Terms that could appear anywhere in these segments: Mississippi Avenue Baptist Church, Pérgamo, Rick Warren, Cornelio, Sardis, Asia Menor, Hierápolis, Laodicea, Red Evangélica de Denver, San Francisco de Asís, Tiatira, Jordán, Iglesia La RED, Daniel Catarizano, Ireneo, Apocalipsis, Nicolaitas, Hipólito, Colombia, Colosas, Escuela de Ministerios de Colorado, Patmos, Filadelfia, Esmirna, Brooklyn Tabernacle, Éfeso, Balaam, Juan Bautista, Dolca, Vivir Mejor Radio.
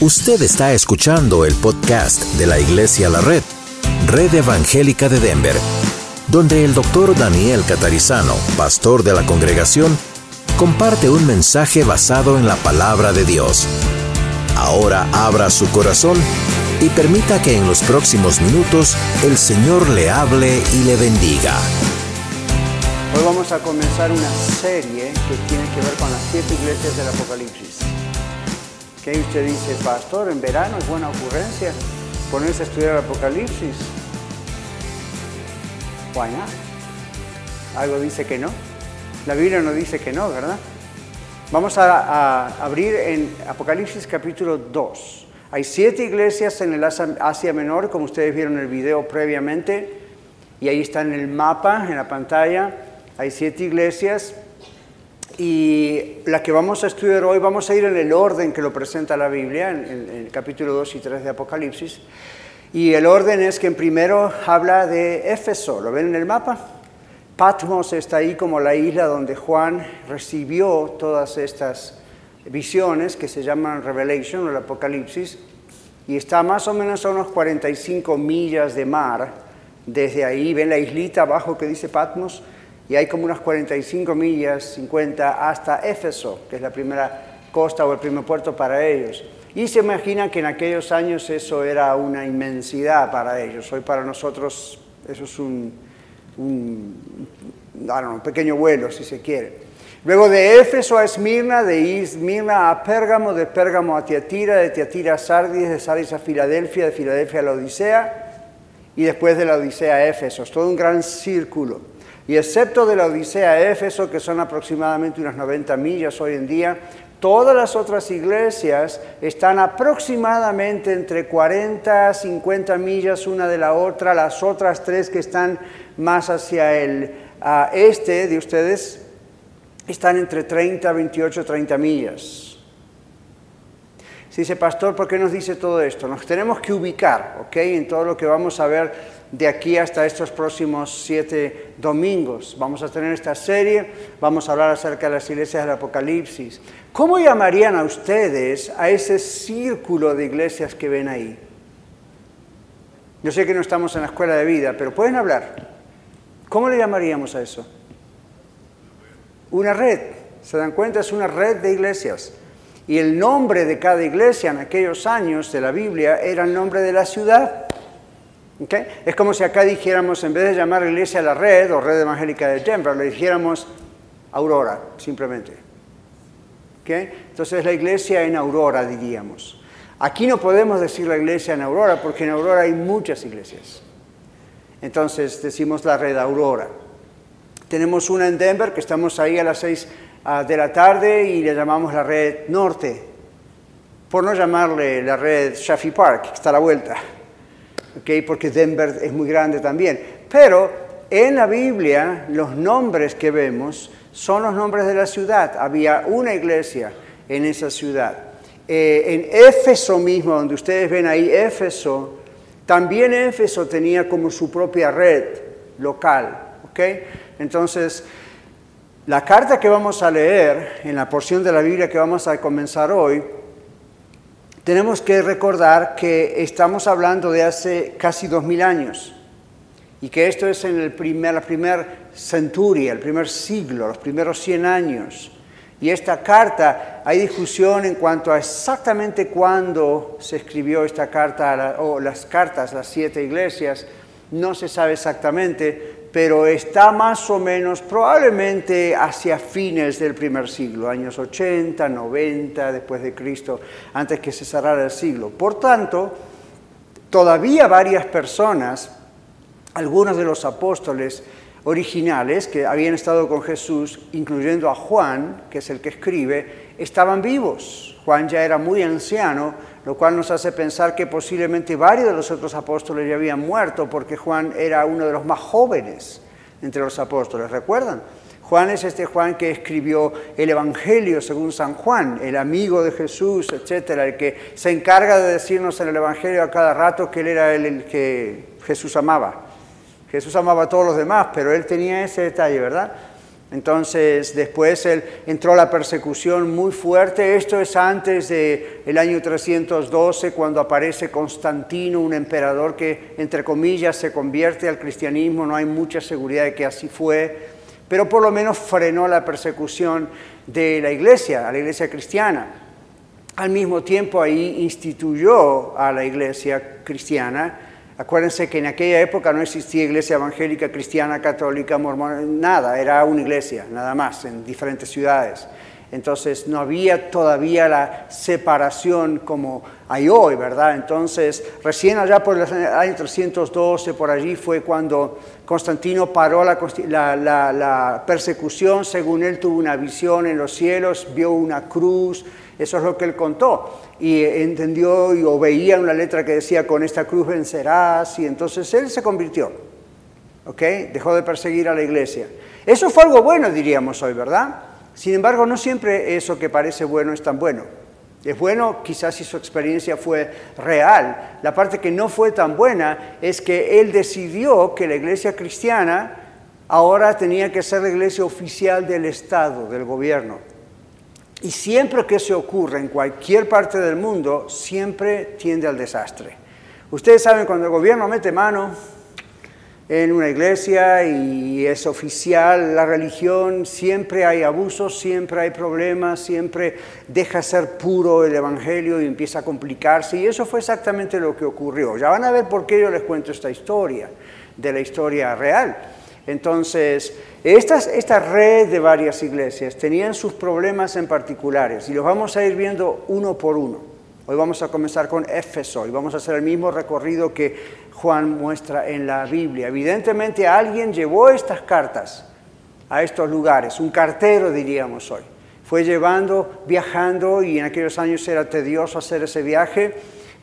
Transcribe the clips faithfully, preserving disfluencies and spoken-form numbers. Usted está escuchando el podcast de la Iglesia La Red, Red Evangélica de Denver, donde el doctor Daniel Catarizano, pastor de la congregación, comparte un mensaje basado en la Palabra de Dios. Ahora abra su corazón y permita que en los próximos minutos el Señor le hable y le bendiga. Hoy vamos a comenzar una serie que tiene que ver con las siete iglesias del Apocalipsis. Que usted dice, pastor, en verano es buena ocurrencia ponerse a estudiar el Apocalipsis. Why not? Algo dice que no. La Biblia no dice que no, ¿verdad? Vamos a, a abrir en Apocalipsis capítulo dos. Hay siete iglesias en el Asia Menor, como ustedes vieron en el video previamente. Y ahí está en el mapa, en la pantalla. Hay siete iglesias. Y la que vamos a estudiar hoy, vamos a ir en el orden que lo presenta la Biblia, en, en, en el capítulo dos y tres de Apocalipsis. Y el orden es que primero habla de Éfeso. ¿Lo ven en el mapa? Patmos está ahí como la isla donde Juan recibió todas estas visiones que se llaman Revelation o el Apocalipsis, y está más o menos a unos cuarenta y cinco millas de mar desde ahí. Ven la islita abajo que dice Patmos, y hay como unas cuarenta y cinco millas, cincuenta, hasta Éfeso, que es la primera costa o el primer puerto para ellos. Y se imaginan que en aquellos años eso era una inmensidad para ellos. Hoy para nosotros eso es un... Un, I don't know, un pequeño vuelo, si se quiere. Luego de Éfeso a Esmirna, de Esmirna a Pérgamo, de Pérgamo a Tiatira, de Tiatira a Sardis, de Sardis a Filadelfia, de Filadelfia a Laodicea, y después de Laodicea a Éfeso. Es todo un gran círculo. Y excepto de Laodicea a Éfeso, que son aproximadamente unas noventa millas hoy en día, todas las otras iglesias están aproximadamente entre cuarenta a cincuenta millas una de la otra. Las otras tres que están más hacia el uh, este de ustedes están entre treinta, veintiocho, treinta millas. Se dice, pastor, ¿por qué nos dice todo esto? Nos tenemos que ubicar, ¿ok? En todo lo que vamos a ver de aquí hasta estos próximos siete domingos. Vamos a tener esta serie, vamos a hablar acerca de las iglesias del Apocalipsis. ¿Cómo llamarían a ustedes a ese círculo de iglesias que ven ahí? Yo sé que no estamos en la escuela de vida, pero pueden hablar. ¿Cómo le llamaríamos a eso? Una red. ¿Se dan cuenta? Es una red de iglesias. Y el nombre de cada iglesia en aquellos años de la Biblia era el nombre de la ciudad. ¿Okay? Es como si acá dijéramos, en vez de llamar a la iglesia La Red o Red Evangélica de Denver, le dijéramos Aurora, simplemente. ¿Okay? Entonces, la iglesia en Aurora, diríamos. Aquí no podemos decir la iglesia en Aurora, porque en Aurora hay muchas iglesias. Entonces, decimos La Red Aurora. Tenemos una en Denver, que estamos ahí a las seis de la tarde, y le llamamos La Red Norte, por no llamarle La Red Chaffee Park, que está a la vuelta. Okay, porque Denver es muy grande también. Pero en la Biblia los nombres que vemos son los nombres de la ciudad. Había una iglesia en esa ciudad. Eh, en Éfeso mismo, donde ustedes ven ahí Éfeso, también Éfeso tenía como su propia red local. Okay? Entonces, la carta que vamos a leer, en la porción de la Biblia que vamos a comenzar hoy, tenemos que recordar que estamos hablando de hace casi dos mil años y que esto es en el primer, la primera centuria, el primer siglo, los primeros cien años. Y esta carta, hay discusión en cuanto a exactamente cuándo se escribió esta carta o las cartas, las siete iglesias, no se sabe exactamente, pero está más o menos probablemente hacia fines del primer siglo, años ochenta, noventa, después de Cristo, antes que se cerrara el siglo. Por tanto, todavía varias personas, algunos de los apóstoles originales que habían estado con Jesús, incluyendo a Juan, que es el que escribe, estaban vivos. Juan ya era muy anciano, lo cual nos hace pensar que posiblemente varios de los otros apóstoles ya habían muerto, porque Juan era uno de los más jóvenes entre los apóstoles. ¿Recuerdan? Juan es este Juan que escribió el Evangelio según San Juan, el amigo de Jesús, etcétera, el que se encarga de decirnos en el Evangelio a cada rato que él era el, el que Jesús amaba. Jesús amaba a todos los demás, pero él tenía ese detalle, ¿verdad? Entonces, después él, entró la persecución muy fuerte. Esto es antes del año trescientos doce, cuando aparece Constantino, un emperador que, entre comillas, se convierte al cristianismo. No hay mucha seguridad de que así fue, pero por lo menos frenó la persecución de la iglesia, a la iglesia cristiana. Al mismo tiempo, ahí instituyó a la iglesia cristiana. Acuérdense que en aquella época no existía iglesia evangélica, cristiana, católica, mormona, nada. Era una iglesia, nada más, en diferentes ciudades. Entonces, no había todavía la separación como hay hoy, ¿verdad? Entonces, recién allá por el año trescientos doce, por allí, fue cuando Constantino paró la, la, la, la persecución. Según él, tuvo una visión en los cielos, vio una cruz. Eso es lo que él contó. Y entendió y obeía una letra que decía, con esta cruz vencerás. Y entonces él se convirtió. ¿Ok? Dejó de perseguir a la iglesia. Eso fue algo bueno, diríamos hoy, ¿verdad? Sin embargo, no siempre eso que parece bueno es tan bueno. Es bueno quizás si su experiencia fue real. La parte que no fue tan buena es que él decidió que la iglesia cristiana ahora tenía que ser la iglesia oficial del Estado, del gobierno. Y siempre que se ocurre en cualquier parte del mundo, siempre tiende al desastre. Ustedes saben, cuando el gobierno mete mano en una iglesia y es oficial la religión, siempre hay abusos, siempre hay problemas, siempre deja ser puro el evangelio y empieza a complicarse. Y eso fue exactamente lo que ocurrió. Ya van a ver por qué yo les cuento esta historia, de la historia real. Entonces, esta, esta red de varias iglesias tenían sus problemas en particulares y los vamos a ir viendo uno por uno. Hoy vamos a comenzar con Éfeso y vamos a hacer el mismo recorrido que Juan muestra en la Biblia. Evidentemente alguien llevó estas cartas a estos lugares, un cartero diríamos hoy. Fue llevando, viajando, y en aquellos años era tedioso hacer ese viaje,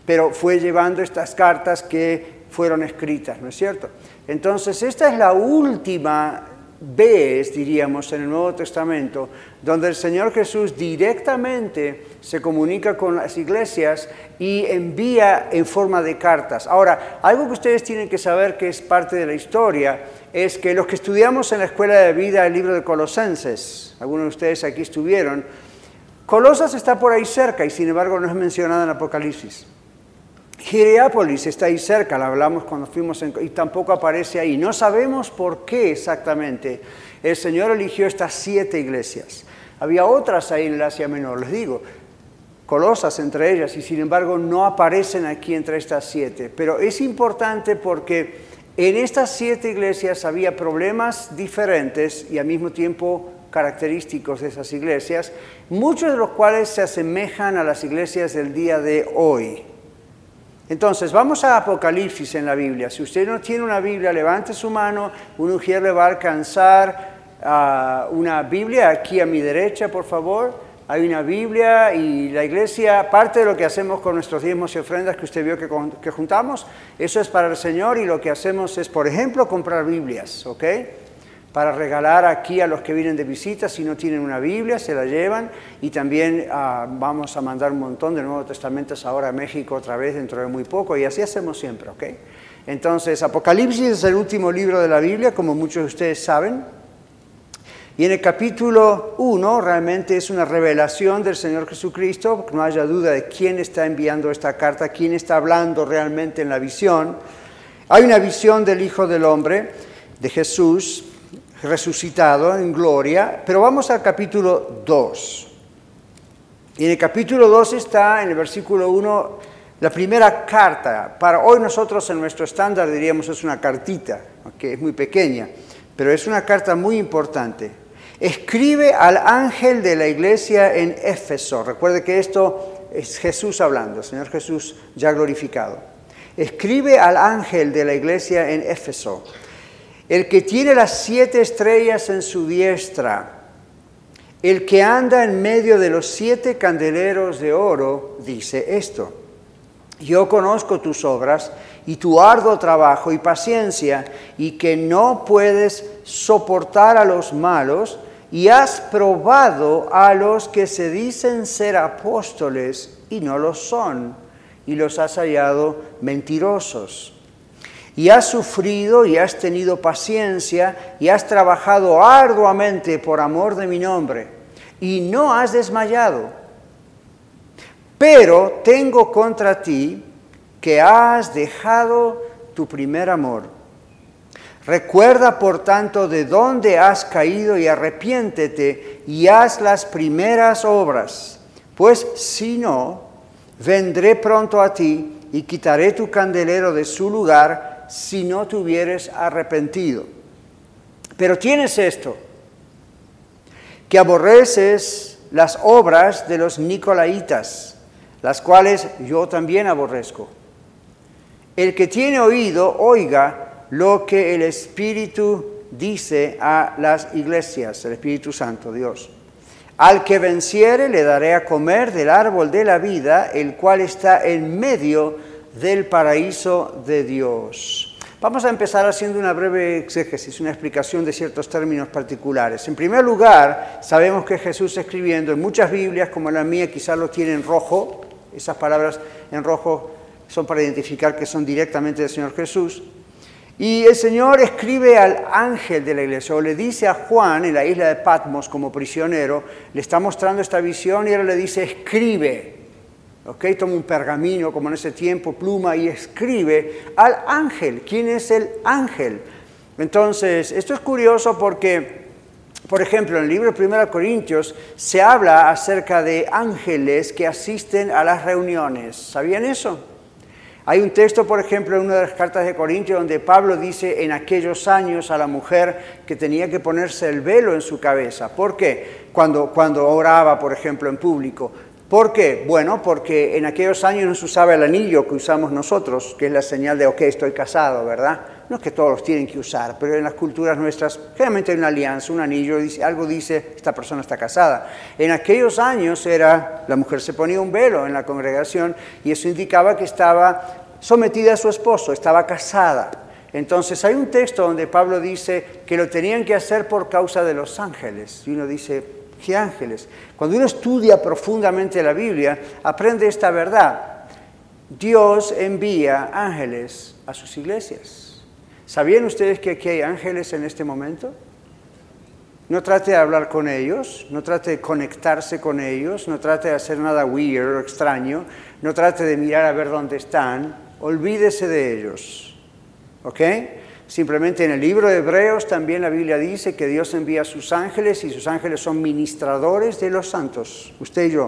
pero fue llevando estas cartas que fueron escritas, ¿no es cierto? Entonces, esta es la última vez, diríamos, en el Nuevo Testamento, donde el Señor Jesús directamente se comunica con las iglesias y envía en forma de cartas. Ahora, algo que ustedes tienen que saber que es parte de la historia es que los que estudiamos en la Escuela de Vida el libro de Colosenses, algunos de ustedes aquí estuvieron, Colosas está por ahí cerca y sin embargo no es mencionada en Apocalipsis. Hierápolis está ahí cerca, la hablamos cuando fuimos, en, y tampoco aparece ahí. No sabemos por qué exactamente el Señor eligió estas siete iglesias. Había otras ahí en el Asia Menor, les digo, Colosas entre ellas, y sin embargo no aparecen aquí entre estas siete. Pero es importante porque en estas siete iglesias había problemas diferentes y al mismo tiempo característicos de esas iglesias, muchos de los cuales se asemejan a las iglesias del día de hoy. Entonces, vamos a Apocalipsis en la Biblia. Si usted no tiene una Biblia, levante su mano, un ujier le va a alcanzar uh, una Biblia. Aquí a mi derecha, por favor, hay una Biblia, y la iglesia, parte de lo que hacemos con nuestros diezmos y ofrendas que usted vio que, que juntamos, eso es para el Señor, y lo que hacemos es, por ejemplo, comprar Biblias, ¿ok? Para regalar aquí a los que vienen de visita. Si no tienen una Biblia, se la llevan. Y también uh, vamos a mandar un montón de Nuevos Testamentos ahora a México otra vez dentro de muy poco, y así hacemos siempre, ¿ok? Entonces, Apocalipsis es el último libro de la Biblia, como muchos de ustedes saben. Y en el capítulo uno realmente es una revelación del Señor Jesucristo, no haya duda de quién está enviando esta carta, quién está hablando realmente en la visión. Hay una visión del Hijo del Hombre, de Jesús, resucitado en gloria, pero vamos al capítulo dos. Y en el capítulo dos está, en el versículo uno, la primera carta. Para hoy nosotros en nuestro estándar diríamos es una cartita, que es muy pequeña, pero es una carta muy importante. Escribe al ángel de la iglesia en Éfeso. Recuerde que esto es Jesús hablando, el Señor Jesús ya glorificado. Escribe al ángel de la iglesia en Éfeso, el que tiene las siete estrellas en su diestra, el que anda en medio de los siete candeleros de oro, dice esto: yo conozco tus obras y tu arduo trabajo y paciencia, y que no puedes soportar a los malos, y has probado a los que se dicen ser apóstoles y no lo son, y los has hallado mentirosos. y has sufrido y has tenido paciencia y has trabajado arduamente por amor de mi nombre y no has desmayado. Pero tengo contra ti que has dejado tu primer amor. Recuerda, por tanto, de dónde has caído y arrepiéntete y haz las primeras obras. Pues si no, vendré pronto a ti y quitaré tu candelero de su lugar si no te hubieres arrepentido. Pero tienes esto, que aborreces las obras de los Nicolaitas, las cuales yo también aborrezco. El que tiene oído, oiga lo que el Espíritu dice a las iglesias, el Espíritu Santo, Dios. Al que venciere le daré a comer del árbol de la vida, el cual está en medio del paraíso de Dios. Vamos a empezar haciendo una breve exégesis, una explicación de ciertos términos particulares. En primer lugar, sabemos que Jesús escribiendo en muchas Biblias, como la mía, quizás lo tiene en rojo. Esas palabras en rojo son para identificar que son directamente del Señor Jesús. Y el Señor escribe al ángel de la iglesia, o le dice a Juan en la isla de Patmos como prisionero, le está mostrando esta visión y él le dice, escribe. ¿Ok? Toma un pergamino, como en ese tiempo, pluma, y escribe al ángel. ¿Quién es el ángel? Entonces, esto es curioso porque, por ejemplo, en el libro de Primera Corintios se habla acerca de ángeles que asisten a las reuniones. ¿Sabían eso? Hay un texto, por ejemplo, en una de las cartas de Corintios, donde Pablo dice en aquellos años a la mujer que tenía que ponerse el velo en su cabeza. ¿Por qué? Cuando, cuando oraba, por ejemplo, en público. ¿Por qué? Bueno, porque en aquellos años no se usaba el anillo que usamos nosotros, que es la señal de, ok, estoy casado, ¿verdad? No es que todos los tienen que usar, pero en las culturas nuestras generalmente hay una alianza, un anillo, algo dice, esta persona está casada. En aquellos años era, la mujer se ponía un velo en la congregación y eso indicaba que estaba sometida a su esposo, estaba casada. Entonces hay un texto donde Pablo dice que lo tenían que hacer por causa de los ángeles. Y uno dice, ¿qué ángeles? Cuando uno estudia profundamente la Biblia, aprende esta verdad. Dios envía ángeles a sus iglesias. ¿Sabían ustedes que aquí hay ángeles en este momento? No trate de hablar con ellos, no trate de conectarse con ellos, no trate de hacer nada weird o extraño, no trate de mirar a ver dónde están, olvídese de ellos. ¿Ok? Simplemente en el libro de Hebreos también la Biblia dice que Dios envía a sus ángeles y sus ángeles son ministradores de los santos, usted y yo,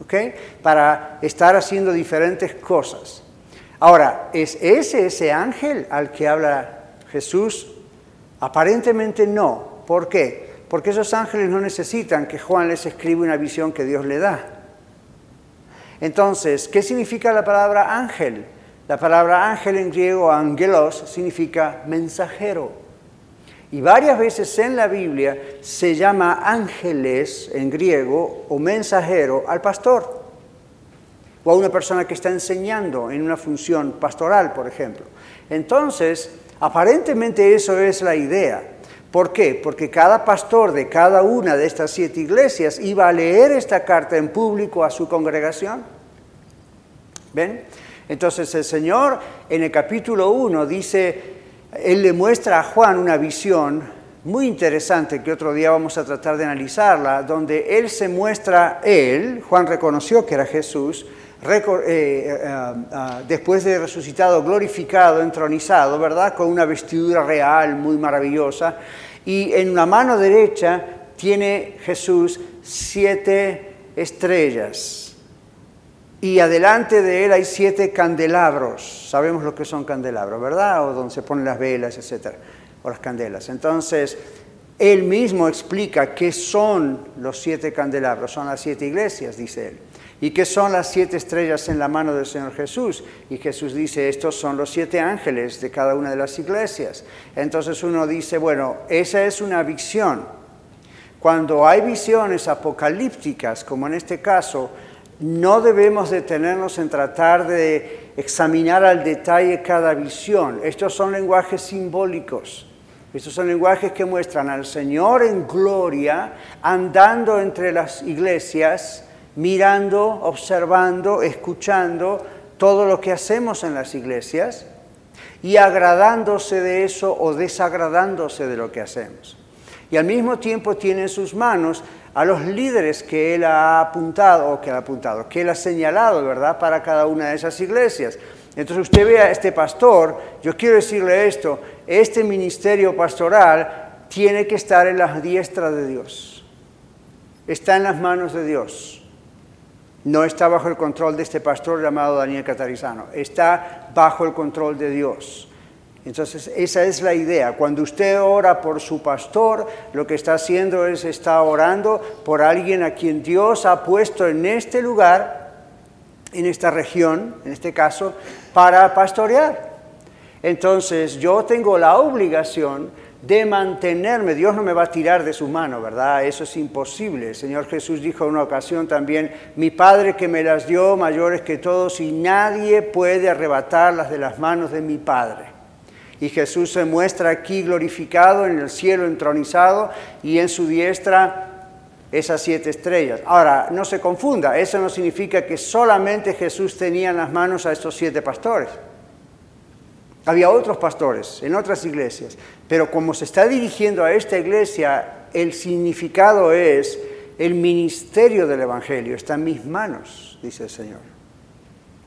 ¿ok? Para estar haciendo diferentes cosas. Ahora, ¿es ese ese ángel al que habla Jesús? Aparentemente no. ¿Por qué? Porque esos ángeles no necesitan que Juan les escriba una visión que Dios le da. Entonces, ¿qué significa la palabra ángel? La palabra ángel en griego, angelos, significa mensajero. Y varias veces en la Biblia se llama ángeles en griego o mensajero al pastor. O a una persona que está enseñando en una función pastoral, por ejemplo. Entonces, aparentemente eso es la idea. ¿Por qué? Porque cada pastor de cada una de estas siete iglesias iba a leer esta carta en público a su congregación. ¿Ven? Entonces el Señor en el capítulo uno dice, Él le muestra a Juan una visión muy interesante que otro día vamos a tratar de analizarla, donde Él se muestra, Él, Juan reconoció que era Jesús, recor- eh, eh, eh, después de resucitado, glorificado, entronizado, ¿verdad? Con una vestidura real muy maravillosa, y en la mano derecha tiene Jesús siete estrellas. Y adelante de él hay siete candelabros. Sabemos lo que son candelabros, ¿verdad? O donde se ponen las velas, etcétera, o las candelas. Entonces, él mismo explica qué son los siete candelabros. Son las siete iglesias, dice él. Y qué son las siete estrellas en la mano del Señor Jesús. Y Jesús dice, estos son los siete ángeles de cada una de las iglesias. Entonces uno dice, bueno, esa es una visión. Cuando hay visiones apocalípticas, como en este caso, no debemos detenernos en tratar de examinar al detalle cada visión. Estos son lenguajes simbólicos. Estos son lenguajes que muestran al Señor en gloria, andando entre las iglesias, mirando, observando, escuchando todo lo que hacemos en las iglesias. y agradándose de eso o desagradándose de lo que hacemos. Y al mismo tiempo tiene en sus manos a los líderes que él ha apuntado, o que ha apuntado, que él ha señalado, ¿verdad?, para cada una de esas iglesias. Entonces usted ve a este pastor, yo quiero decirle esto, este ministerio pastoral tiene que estar en la diestra de Dios. Está en las manos de Dios. No está bajo el control de este pastor llamado Daniel Catarizano. Está bajo el control de Dios. Entonces, esa es la idea. Cuando usted ora por su pastor, lo que está haciendo es está orando por alguien a quien Dios ha puesto en este lugar, en esta región, en este caso, para pastorear. Entonces, yo tengo la obligación de mantenerme. Dios no me va a tirar de su mano, ¿verdad? Eso es imposible. El Señor Jesús dijo en una ocasión también, mi Padre que me las dio, mayores que todos, y nadie puede arrebatarlas de las manos de mi Padre. Y Jesús se muestra aquí glorificado, en el cielo entronizado, y en su diestra esas siete estrellas. Ahora, no se confunda, eso no significa que solamente Jesús tenía en las manos a estos siete pastores. Había otros pastores en otras iglesias, pero como se está dirigiendo a esta iglesia, el significado es el ministerio del Evangelio, está en mis manos, dice el Señor.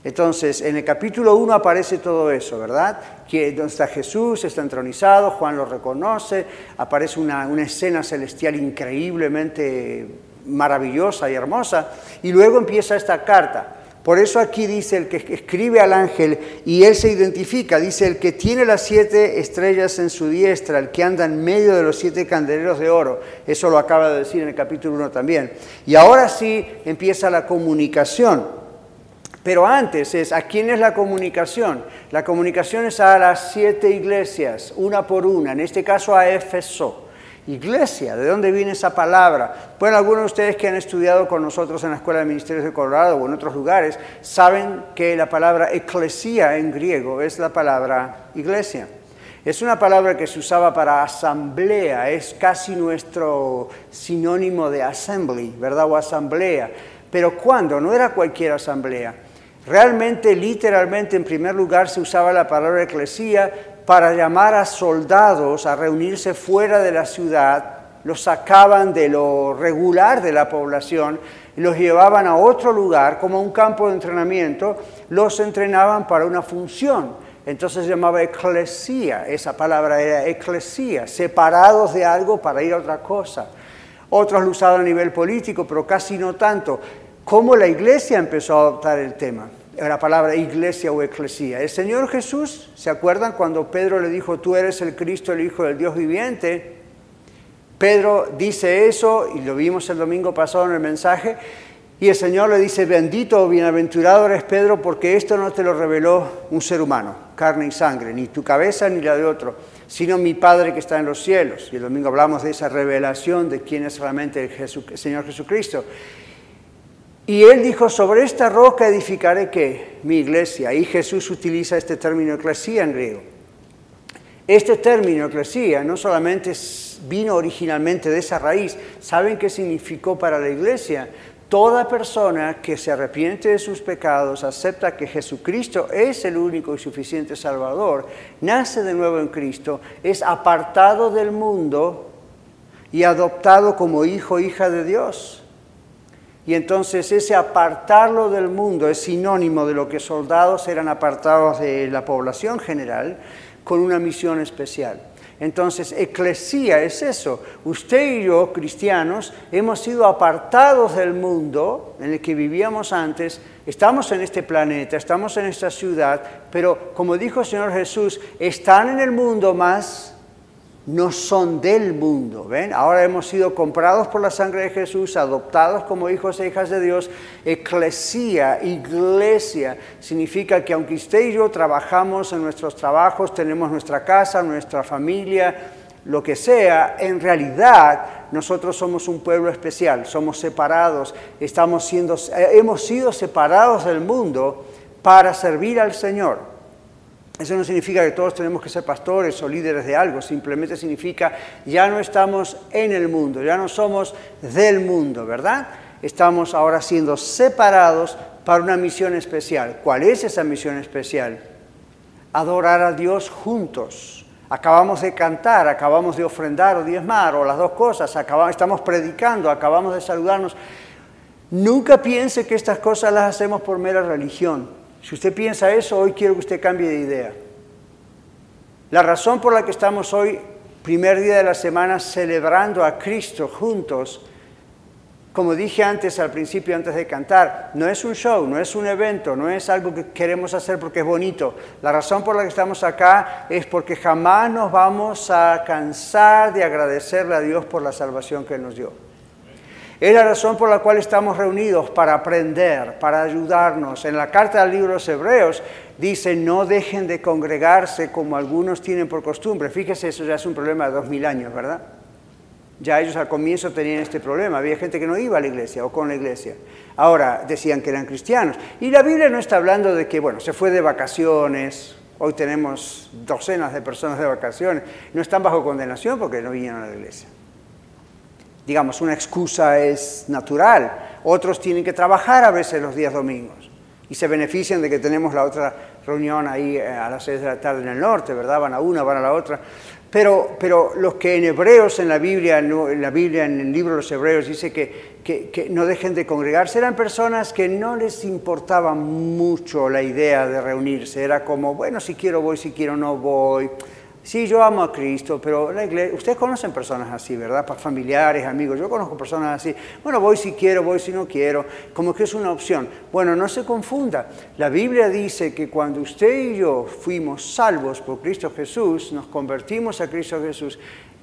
Entonces, en el capítulo uno aparece todo eso, ¿verdad? Que donde está Jesús, está entronizado, Juan lo reconoce, aparece una, una escena celestial increíblemente maravillosa y hermosa, y luego empieza esta carta. Por eso aquí dice el que escribe al ángel y él se identifica. Dice, el que tiene las siete estrellas en su diestra, el que anda en medio de los siete candeleros de oro. Eso lo acaba de decir en el capítulo uno también. Y ahora sí empieza la comunicación. Pero antes es, ¿a quién es la comunicación? La comunicación es a las siete iglesias, una por una. En este caso a Éfeso. Iglesia, ¿de dónde viene esa palabra? Bueno, algunos de ustedes que han estudiado con nosotros en la Escuela de Ministerios de Colorado o en otros lugares, saben que la palabra eclesia en griego es la palabra iglesia. Es una palabra que se usaba para asamblea, es casi nuestro sinónimo de assembly, ¿verdad? O asamblea. Pero ¿cuándo? No era cualquier asamblea. Realmente, literalmente, en primer lugar se usaba la palabra eclesia para llamar a soldados a reunirse fuera de la ciudad, los sacaban de lo regular de la población, los llevaban a otro lugar, como a un campo de entrenamiento, los entrenaban para una función. Entonces se llamaba eclesia, esa palabra era eclesia, separados de algo para ir a otra cosa. Otros lo usaban a nivel político, pero casi no tanto. ¿Cómo la iglesia empezó a adoptar el tema? La palabra iglesia o eclesia. El Señor Jesús, ¿se acuerdan cuando Pedro le dijo, tú eres el Cristo, el Hijo del Dios viviente? Pedro dice eso, y lo vimos el domingo pasado en el mensaje, y el Señor le dice, bendito o bienaventurado eres Pedro, porque esto no te lo reveló un ser humano, carne y sangre, ni tu cabeza ni la de otro, sino mi Padre que está en los cielos. Y el domingo hablamos de esa revelación de quién es realmente el, Jesús, el Señor Jesucristo. Y él dijo, sobre esta roca edificaré, ¿qué? Mi iglesia. Y Jesús utiliza este término eclesia en griego. Este término eclesia no solamente vino originalmente de esa raíz. ¿Saben qué significó para la iglesia? Toda persona que se arrepiente de sus pecados, acepta que Jesucristo es el único y suficiente Salvador, nace de nuevo en Cristo, es apartado del mundo y adoptado como hijo o hija de Dios. Y entonces ese apartarlo del mundo es sinónimo de lo que soldados eran apartados de la población general con una misión especial. Entonces, eclesia es eso. Usted y yo, cristianos, hemos sido apartados del mundo en el que vivíamos antes. Estamos en este planeta, estamos en esta ciudad, pero como dijo el Señor Jesús, están en el mundo más... no son del mundo, ¿ven? Ahora hemos sido comprados por la sangre de Jesús, adoptados como hijos e hijas de Dios. Eclesia, iglesia, significa que aunque usted y yo trabajamos en nuestros trabajos, tenemos nuestra casa, nuestra familia, lo que sea, en realidad nosotros somos un pueblo especial, somos separados, estamos siendo, hemos sido separados del mundo para servir al Señor. Eso no significa que todos tenemos que ser pastores o líderes de algo, simplemente significa ya no estamos en el mundo, ya no somos del mundo, ¿verdad? Estamos ahora siendo separados para una misión especial. ¿Cuál es esa misión especial? adorar a Dios juntos. Acabamos de cantar, acabamos de ofrendar o diezmar, o las dos cosas, acabamos, estamos predicando, acabamos de saludarnos. Nunca piense que estas cosas las hacemos por mera religión. Si usted piensa eso, hoy quiero que usted cambie de idea. La razón por la que estamos hoy, primer día de la semana, celebrando a Cristo juntos, como dije antes, al principio, antes de cantar, no es un show, no es un evento, no es algo que queremos hacer porque es bonito. La razón por la que estamos acá es porque jamás nos vamos a cansar de agradecerle a Dios por la salvación que nos dio. Es la razón por la cual estamos reunidos, para aprender, para ayudarnos. En la carta del libro de los Hebreos dice, no dejen de congregarse como algunos tienen por costumbre. Fíjese, eso ya es un problema de dos mil años, ¿verdad? Ya ellos al comienzo tenían este problema. Había gente que no iba a la iglesia o con la iglesia. Ahora decían que eran cristianos. Y la Biblia no está hablando de que, bueno, se fue de vacaciones. Hoy tenemos docenas de personas de vacaciones. No están bajo condenación porque no vinieron a la iglesia. Digamos, una excusa es natural. Otros tienen que trabajar a veces los días domingos. Y se benefician de que tenemos la otra reunión ahí a las seis de la tarde en el norte, ¿verdad? Van a una, van a la otra. Pero, pero los que en Hebreos, en la Biblia, en la Biblia, en el libro de los Hebreos, dice que, que, que no dejen de congregarse, eran personas que no les importaba mucho la idea de reunirse. Era como, bueno, si quiero voy, si quiero no voy. Sí, yo amo a Cristo, pero la iglesia... Ustedes conocen personas así, ¿verdad? Familiares, amigos. Yo conozco personas así. Bueno, voy si quiero, voy si no quiero. Como que es una opción. Bueno, no se confunda. La Biblia dice que cuando usted y yo fuimos salvos por Cristo Jesús, nos convertimos a Cristo Jesús,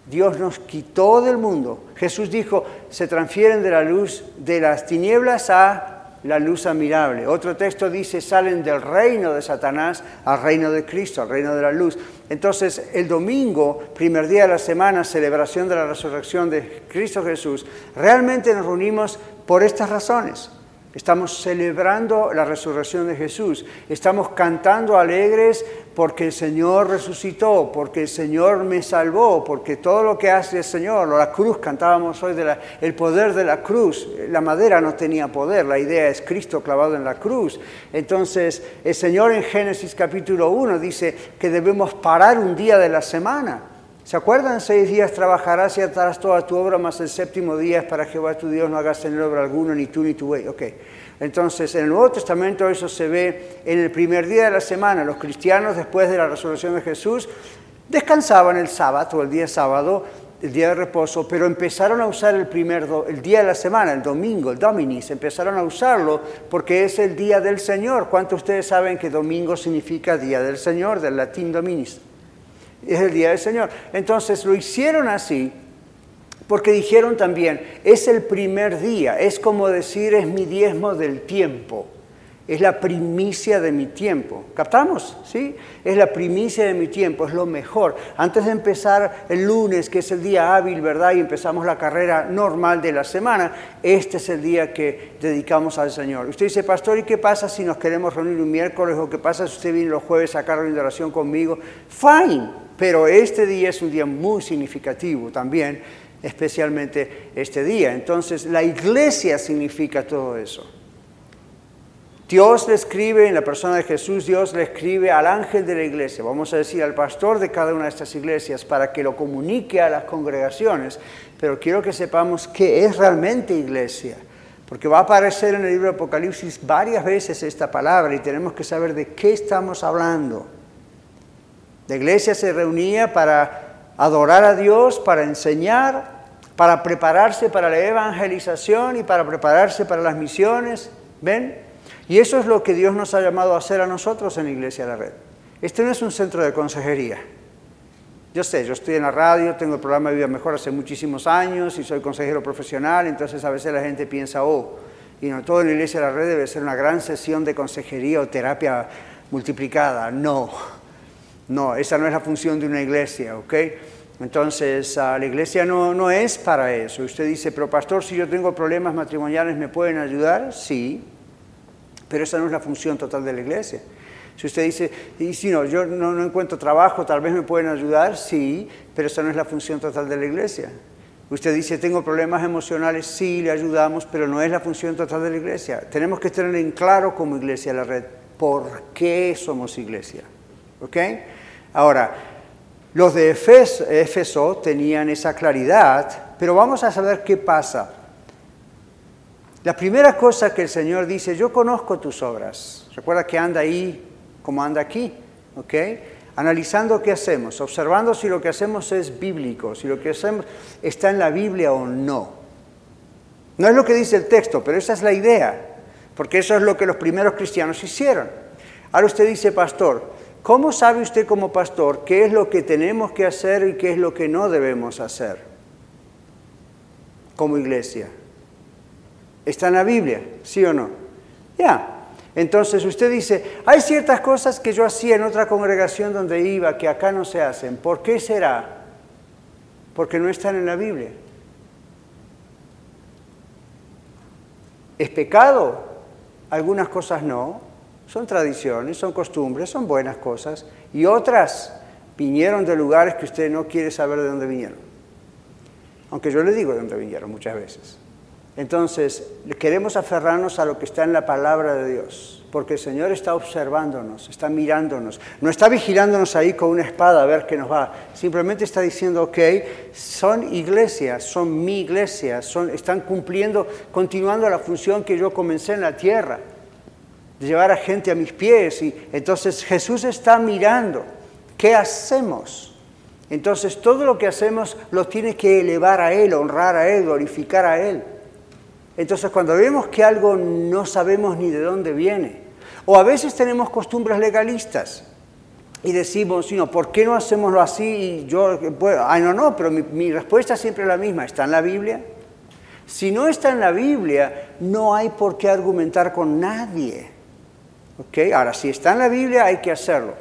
Dios nos quitó del mundo. Jesús dijo, se transfieren de la luz, de las tinieblas a la luz admirable. Otro texto dice, salen del reino de Satanás al reino de Cristo, al reino de la luz. Entonces, el domingo, primer día de la semana, celebración de la resurrección de Cristo Jesús, realmente nos reunimos por estas razones. Estamos celebrando la resurrección de Jesús. Estamos cantando alegres porque el Señor resucitó, porque el Señor me salvó, porque todo lo que hace el Señor, la cruz, cantábamos hoy, de la, el poder de la cruz. La madera no tenía poder, la idea es Cristo clavado en la cruz. Entonces, el Señor en Génesis capítulo uno dice que debemos parar un día de la semana. ¿Se acuerdan? Seis días trabajarás y atarás toda tu obra, más el séptimo día es para Jehová tu Dios, no hagas en él obra alguna, ni tú ni tu buey. Ok. Entonces, en el Nuevo Testamento eso se ve en el primer día de la semana. Los cristianos, después de la resurrección de Jesús, descansaban el sábado, el día sábado, el día de reposo, pero empezaron a usar el primer do, el día de la semana, el domingo, el Dominis, empezaron a usarlo porque es el día del Señor. ¿Cuántos de ustedes saben que domingo significa día del Señor, del latín Dominis? Es el día del Señor. Entonces lo hicieron así porque dijeron también, es el primer día, es como decir, es mi diezmo del tiempo, es la primicia de mi tiempo. ¿Captamos? ¿Sí? Es la primicia de mi tiempo, es lo mejor. Antes de empezar el lunes, que es el día hábil, ¿verdad? Y empezamos la carrera normal de la semana, este es el día que dedicamos al Señor. Usted dice, pastor, ¿y qué pasa si nos queremos reunir un miércoles? ¿O qué pasa si usted viene los jueves a cargar una oración conmigo? ¡Fine! Pero este día es un día muy significativo también, especialmente este día. Entonces, la iglesia significa todo eso. Dios le escribe, en la persona de Jesús, Dios le escribe al ángel de la iglesia, vamos a decir al pastor de cada una de estas iglesias, para que lo comunique a las congregaciones. Pero quiero que sepamos qué es realmente iglesia, porque va a aparecer en el libro de Apocalipsis varias veces esta palabra y tenemos que saber de qué estamos hablando. La iglesia se reunía para adorar a Dios, para enseñar, para prepararse para la evangelización y para prepararse para las misiones. ¿Ven? Y eso es lo que Dios nos ha llamado a hacer a nosotros en Iglesia La Red. Este no es un centro de consejería. Yo sé, yo estoy en la radio, tengo el programa Vivir Mejor hace muchísimos años y soy consejero profesional, entonces a veces la gente piensa, oh, y no, todo en Iglesia La Red debe ser una gran sesión de consejería o terapia multiplicada. No. No, esa no es la función de una iglesia, ¿ok? Entonces, uh, la iglesia no, no es para eso. Usted dice, pero pastor, si yo tengo problemas matrimoniales, ¿me pueden ayudar? Sí, pero esa no es la función total de la iglesia. Si usted dice, y si no, yo no, no encuentro trabajo, tal vez me pueden ayudar, sí, pero esa no es la función total de la iglesia. Usted dice, tengo problemas emocionales, sí, le ayudamos, pero no es la función total de la iglesia. Tenemos que tener en claro como Iglesia La Red por qué somos iglesia. ¿Ok? Ahora, los de Éfeso, Éfeso tenían esa claridad, pero vamos a saber qué pasa. La primera cosa que el Señor dice, yo conozco tus obras. Recuerda que anda ahí como anda aquí, ¿ok? Analizando qué hacemos, observando si lo que hacemos es bíblico, si lo que hacemos está en la Biblia o no. No es lo que dice el texto, pero esa es la idea, porque eso es lo que los primeros cristianos hicieron. Ahora usted dice, pastor, ¿cómo sabe usted como pastor qué es lo que tenemos que hacer y qué es lo que no debemos hacer como iglesia? ¿Está en la Biblia? ¿Sí o no? Ya. Yeah. Entonces usted dice, hay ciertas cosas que yo hacía en otra congregación donde iba que acá no se hacen. ¿Por qué será? Porque no están en la Biblia. ¿Es pecado? Algunas cosas no. Son tradiciones, son costumbres, son buenas cosas. Y otras vinieron de lugares que usted no quiere saber de dónde vinieron. Aunque yo le digo de dónde vinieron muchas veces. Entonces, queremos aferrarnos a lo que está en la palabra de Dios, porque el Señor está observándonos, está mirándonos, no está vigilándonos ahí con una espada a ver qué nos va, simplemente está diciendo, ok, son iglesias, son mi iglesia, son, están cumpliendo, continuando la función que yo comencé en la tierra, de llevar a gente a mis pies, y entonces Jesús está mirando, ¿qué hacemos? Entonces, todo lo que hacemos lo tiene que elevar a Él, honrar a Él, glorificar a Él. Entonces, cuando vemos que algo no sabemos ni de dónde viene, o a veces tenemos costumbres legalistas y decimos, no, ¿por qué no hacemoslo así? Y yo, bueno, ay, no, no, pero mi, mi respuesta siempre es la misma, ¿está en la Biblia? Si no está en la Biblia, no hay por qué argumentar con nadie. ¿Okay? Ahora, si está en la Biblia, hay que hacerlo.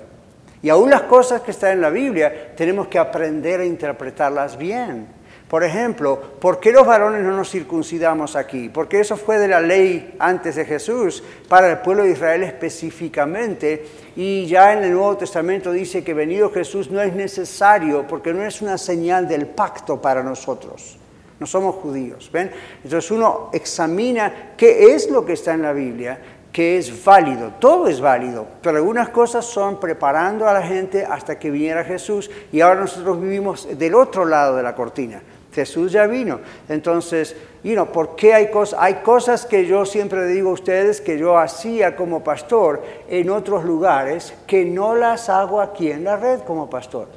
Y aún las cosas que están en la Biblia, tenemos que aprender a interpretarlas bien. Por ejemplo, ¿por qué los varones no nos circuncidamos aquí? Porque eso fue de la ley antes de Jesús, para el pueblo de Israel específicamente. Y ya en el Nuevo Testamento dice que venido Jesús no es necesario, porque no es una señal del pacto para nosotros. No somos judíos, ¿ven? Entonces uno examina qué es lo que está en la Biblia, que es válido, todo es válido, pero algunas cosas son preparando a la gente hasta que viniera Jesús, y ahora nosotros vivimos del otro lado de la cortina. Jesús ya vino. Entonces, you know, ¿por qué hay cosas? Hay cosas que yo siempre digo a ustedes que yo hacía como pastor en otros lugares que no las hago aquí en la red como pastor.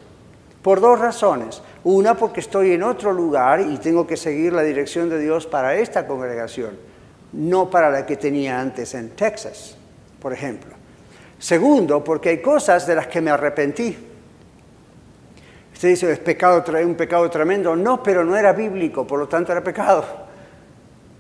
Por dos razones. Una, porque estoy en otro lugar y tengo que seguir la dirección de Dios para esta congregación, no para la que tenía antes en Texas, por ejemplo. Segundo, porque hay cosas de las que me arrepentí. Usted dice, es pecado, un pecado tremendo. No, pero no era bíblico, por lo tanto era pecado.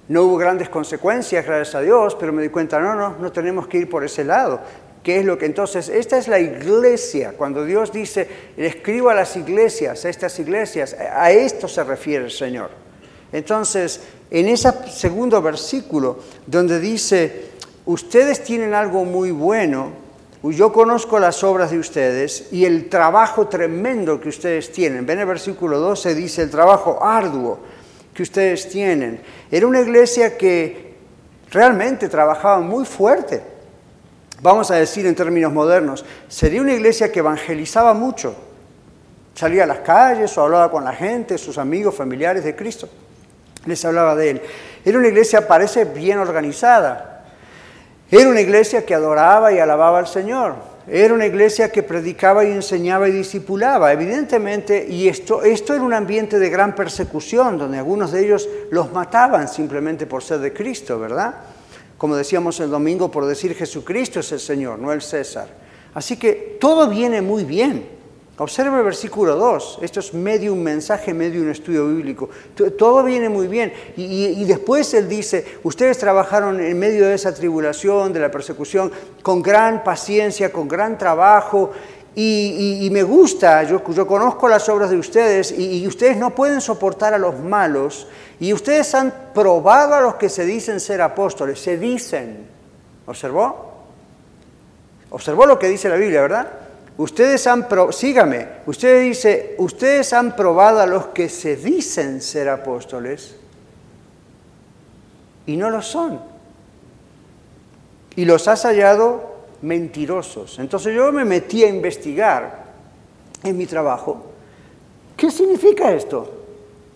No hubo grandes consecuencias, gracias a Dios, pero me di cuenta, no, no, no tenemos que ir por ese lado. ¿Qué es lo que entonces? Esta es la iglesia. Cuando Dios dice, le escribo a las iglesias, a estas iglesias, a esto se refiere el Señor. Entonces, en ese segundo versículo, donde dice, ustedes tienen algo muy bueno, yo conozco las obras de ustedes y el trabajo tremendo que ustedes tienen. Ven el versículo doce, dice el trabajo arduo que ustedes tienen. Era una iglesia que realmente trabajaba muy fuerte. Vamos a decir en términos modernos, sería una iglesia que evangelizaba mucho. Salía a las calles o hablaba con la gente, sus amigos, familiares de Cristo. Les hablaba de Él. Era una iglesia, parece, bien organizada. Era una iglesia que adoraba y alababa al Señor. Era una iglesia que predicaba y enseñaba y discipulaba, evidentemente. Y esto, esto era un ambiente de gran persecución, donde algunos de ellos los mataban simplemente por ser de Cristo, ¿verdad? Como decíamos el domingo, por decir Jesucristo es el Señor, no el César. Así que todo viene muy bien. Observe el versículo dos. Esto es medio un mensaje, medio un estudio bíblico. Todo viene muy bien. Y, y, y después él dice, ustedes trabajaron en medio de esa tribulación, de la persecución, con gran paciencia, con gran trabajo. Y, y, y me gusta, yo, yo conozco las obras de ustedes y, y ustedes no pueden soportar a los malos. Y ustedes han probado a los que se dicen ser apóstoles. Se dicen. ¿Observó? Observó lo que dice la Biblia, ¿verdad? Ustedes han probado, sígame, usted dice, ustedes han probado a los que se dicen ser apóstoles y no lo son. Y los has hallado mentirosos. Entonces yo me metí a investigar en mi trabajo. ¿Qué significa esto?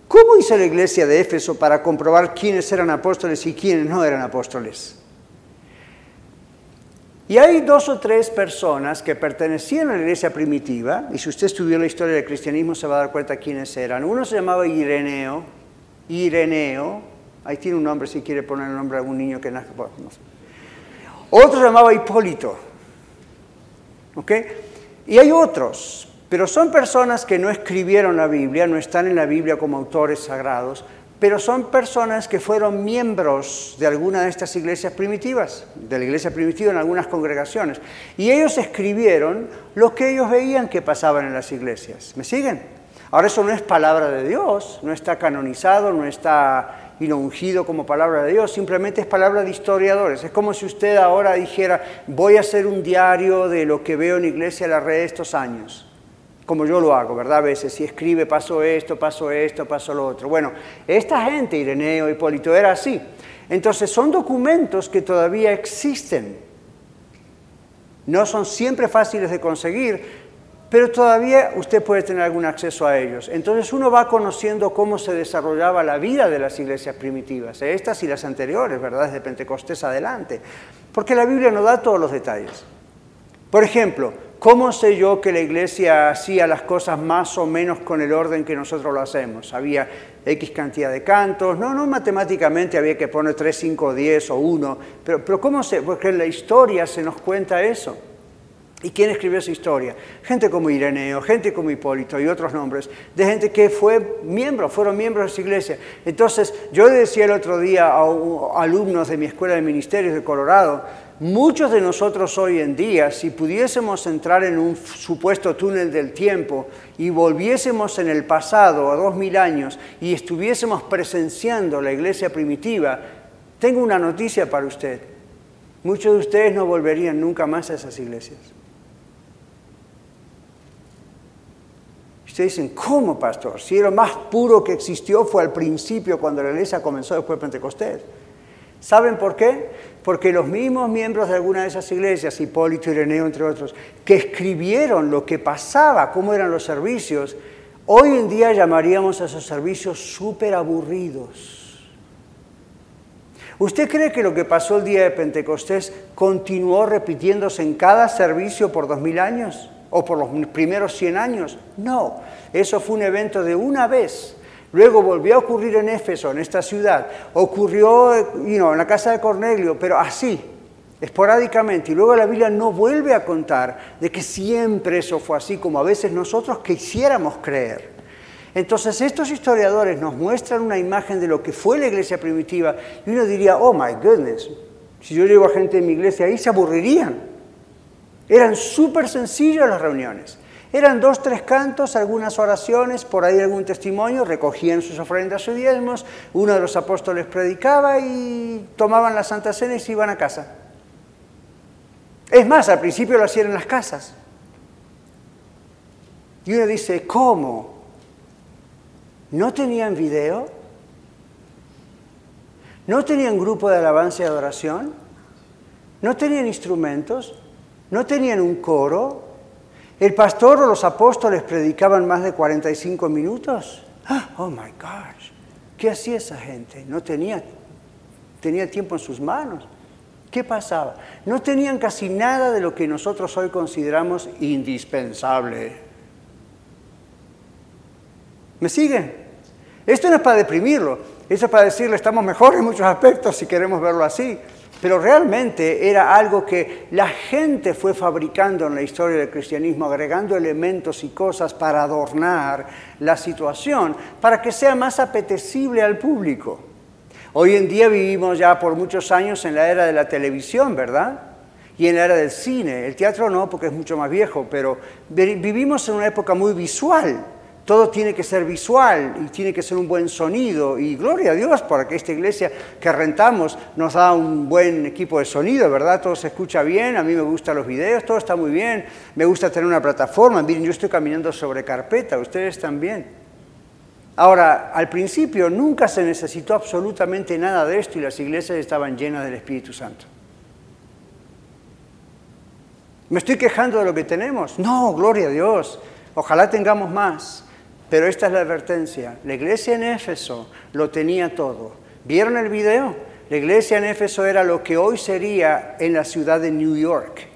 ¿Cómo hizo la iglesia de Éfeso para comprobar quiénes eran apóstoles y quiénes no eran apóstoles? Y hay dos o tres personas que pertenecían a la iglesia primitiva, y si usted estudió la historia del cristianismo se va a dar cuenta quiénes eran. Uno se llamaba Ireneo, Ireneo, ahí tiene un nombre si quiere poner el nombre a algún niño que nazca. No sé. Otro se llamaba Hipólito, ¿ok? Y hay otros, pero son personas que no escribieron la Biblia, no están en la Biblia como autores sagrados, pero son personas que fueron miembros de alguna de estas iglesias primitivas, de la iglesia primitiva en algunas congregaciones. Y ellos escribieron lo que ellos veían que pasaban en las iglesias. ¿Me siguen? Ahora eso no es palabra de Dios, no está canonizado, no está y no ungido como palabra de Dios, simplemente es palabra de historiadores. Es como si usted ahora dijera, voy a hacer un diario de lo que veo en Iglesia La Red estos años. Como yo lo hago, ¿verdad? A veces, si escribe, pasó esto, pasó esto, pasó lo otro. Bueno, esta gente, Ireneo, Hipólito, era así. Entonces, son documentos que todavía existen. No son siempre fáciles de conseguir, pero todavía usted puede tener algún acceso a ellos. Entonces, uno va conociendo cómo se desarrollaba la vida de las iglesias primitivas, estas y las anteriores, ¿verdad? Desde Pentecostés adelante. Porque la Biblia no da todos los detalles. Por ejemplo, ¿cómo sé yo que la iglesia hacía las cosas más o menos con el orden que nosotros lo hacemos? Había X cantidad de cantos, no, no matemáticamente había que poner tres, cinco, diez o uno, pero, pero ¿cómo sé? Porque en la historia se nos cuenta eso. ¿Y quién escribió esa historia? Gente como Ireneo, gente como Hipólito y otros nombres, de gente que fue miembro, fueron miembros de esa iglesia. Entonces, yo le decía el otro día a alumnos de mi Escuela de Ministerios de Colorado, muchos de nosotros hoy en día, si pudiésemos entrar en un supuesto túnel del tiempo y volviésemos en el pasado a dos mil años y estuviésemos presenciando la iglesia primitiva, tengo una noticia para usted. Muchos de ustedes no volverían nunca más a esas iglesias. Ustedes dicen, ¿cómo, pastor? Si lo más puro que existió fue al principio, cuando la iglesia comenzó después de Pentecostés. ¿Saben por qué? Porque los mismos miembros de alguna de esas iglesias, Hipólito, Ireneo, entre otros, que escribieron lo que pasaba, cómo eran los servicios, hoy en día llamaríamos a esos servicios súper aburridos. ¿Usted cree que lo que pasó el día de Pentecostés continuó repitiéndose en cada servicio por dos mil años? ¿O por los primeros cien años? No, eso fue un evento de una vez. Luego volvió a ocurrir en Éfeso, en esta ciudad. Ocurrió you know, en la casa de Cornelio, pero así, esporádicamente. Y luego la Biblia no vuelve a contar de que siempre eso fue así, como a veces nosotros quisiéramos creer. Entonces, estos historiadores nos muestran una imagen de lo que fue la iglesia primitiva. Y uno diría, oh my goodness, si yo llevo a gente de mi iglesia ahí, se aburrirían. Eran súper sencillas las reuniones. Eran dos, tres cantos, algunas oraciones, por ahí algún testimonio, recogían sus ofrendas, sus diezmos, uno de los apóstoles predicaba y tomaban la Santa Cena y se iban a casa. Es más, al principio lo hacían en las casas. Y uno dice, ¿cómo? ¿No tenían video? ¿No tenían grupo de alabanza y adoración? ¿No tenían instrumentos? ¿No tenían un coro? El pastor o los apóstoles predicaban más de cuarenta y cinco minutos. Oh my gosh, ¿qué hacía esa gente? No tenía, tenía tiempo en sus manos. ¿Qué pasaba? No tenían casi nada de lo que nosotros hoy consideramos indispensable. ¿Me siguen? Esto no es para deprimirlo, esto es para decirle estamos mejor en muchos aspectos si queremos verlo así. Pero realmente era algo que la gente fue fabricando en la historia del cristianismo, agregando elementos y cosas para adornar la situación, para que sea más apetecible al público. Hoy en día vivimos ya por muchos años en la era de la televisión, ¿verdad? Y en la era del cine. El teatro no, porque es mucho más viejo, pero vivimos en una época muy visual. Todo tiene que ser visual y tiene que ser un buen sonido. Y gloria a Dios para que esta iglesia que rentamos nos da un buen equipo de sonido, ¿verdad? Todo se escucha bien, a mí me gustan los videos, todo está muy bien. Me gusta tener una plataforma. Miren, yo estoy caminando sobre carpeta, ustedes también. Ahora, al principio nunca se necesitó absolutamente nada de esto y las iglesias estaban llenas del Espíritu Santo. ¿Me estoy quejando de lo que tenemos? No, gloria a Dios. Ojalá tengamos más. Pero esta es la advertencia. La iglesia en Éfeso lo tenía todo. ¿Vieron el video? La iglesia en Éfeso era lo que hoy sería en la ciudad de New York.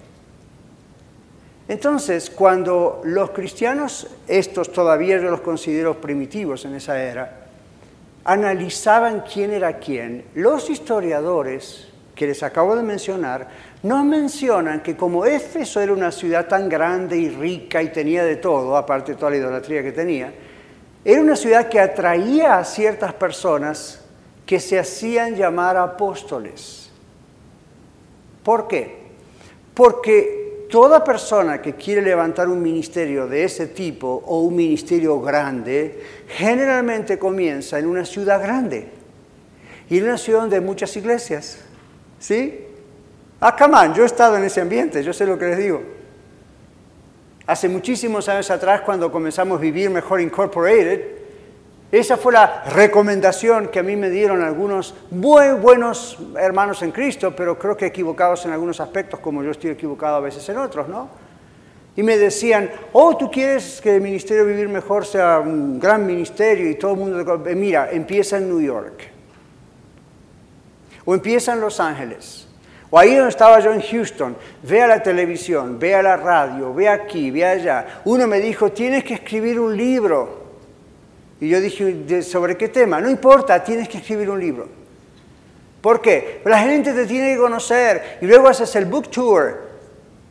Entonces, cuando los cristianos, estos todavía yo los considero primitivos en esa era, analizaban quién era quién, los historiadores que les acabo de mencionar, nos mencionan que como Éfeso era una ciudad tan grande y rica y tenía de todo, aparte de toda la idolatría que tenía, era una ciudad que atraía a ciertas personas que se hacían llamar apóstoles. ¿Por qué? Porque toda persona que quiere levantar un ministerio de ese tipo o un ministerio grande, generalmente comienza en una ciudad grande y en una ciudad donde hay muchas iglesias. ¿Sí? Ah, come on, yo he estado en ese ambiente, yo sé lo que les digo. Hace muchísimos años atrás, cuando comenzamos Vivir Mejor Incorporated, esa fue la recomendación que a mí me dieron algunos muy buenos hermanos en Cristo, pero creo que equivocados en algunos aspectos, como yo estoy equivocado a veces en otros, ¿no? Y me decían, oh, ¿tú quieres que el ministerio Vivir Mejor sea un gran ministerio y todo el mundo... Mira, empieza en New York. O empieza en Los Ángeles, o ahí donde estaba yo en Houston, vea la televisión, vea la radio, vea aquí, vea allá. Uno me dijo, tienes que escribir un libro. Y yo dije, ¿sobre qué tema? No importa, tienes que escribir un libro. ¿Por qué? La gente te tiene que conocer, y luego haces el book tour,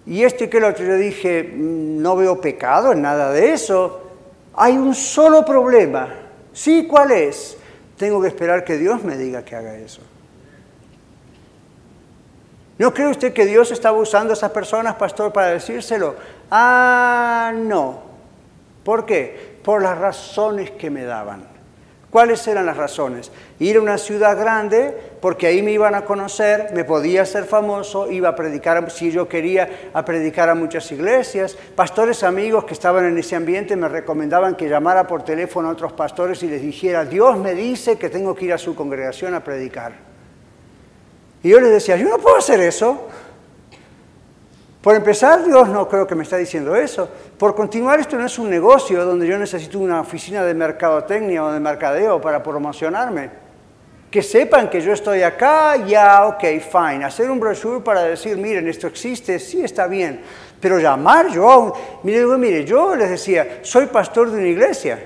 y esto y que lo otro. Yo dije, no veo pecado en nada de eso. Hay un solo problema. ¿Sí? ¿Cuál es? Tengo que esperar que Dios me diga que haga eso. ¿No cree usted que Dios estaba usando a esas personas, pastor, para decírselo? Ah, no. ¿Por qué? Por las razones que me daban. ¿Cuáles eran las razones? Ir a una ciudad grande, porque ahí me iban a conocer, me podía hacer famoso, iba a predicar, si yo quería, a predicar a muchas iglesias. Pastores amigos que estaban en ese ambiente me recomendaban que llamara por teléfono a otros pastores y les dijera, Dios me dice que tengo que ir a su congregación a predicar. Y yo les decía, yo no puedo hacer eso. Por empezar, Dios no creo que me está diciendo eso. Por continuar, esto no es un negocio donde yo necesito una oficina de mercadotecnia o de mercadeo para promocionarme. Que sepan que yo estoy acá, ya, ok, fine. Hacer un brochure para decir, miren, esto existe, sí está bien. Pero llamar yo a un... Mire, mire, yo les decía, soy pastor de una iglesia.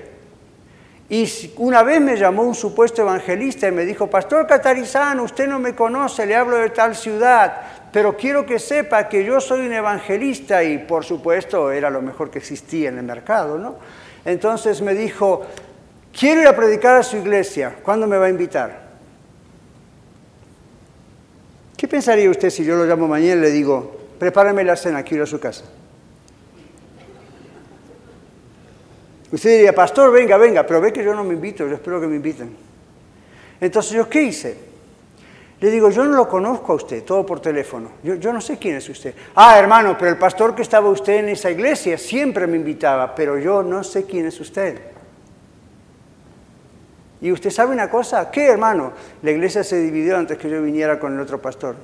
Y una vez me llamó un supuesto evangelista y me dijo, pastor Catarizano, usted no me conoce, le hablo de tal ciudad, pero quiero que sepa que yo soy un evangelista, y por supuesto era lo mejor que existía en el mercado, ¿no? Entonces me dijo, quiero ir a predicar a su iglesia, ¿cuándo me va a invitar? ¿Qué pensaría usted si yo lo llamo mañana y le digo, prepárame la cena, quiero ir a su casa? Usted diría, pastor, venga, venga, pero ve que yo no me invito, yo espero que me inviten. Entonces, ¿yo qué hice? Le digo, yo no lo conozco a usted, todo por teléfono. Yo, yo no sé quién es usted. Ah, hermano, pero el pastor que estaba usted en esa iglesia siempre me invitaba, pero yo no sé quién es usted. ¿Y usted sabe una cosa? ¿Qué, hermano? La iglesia se dividió antes que yo viniera con el otro pastor.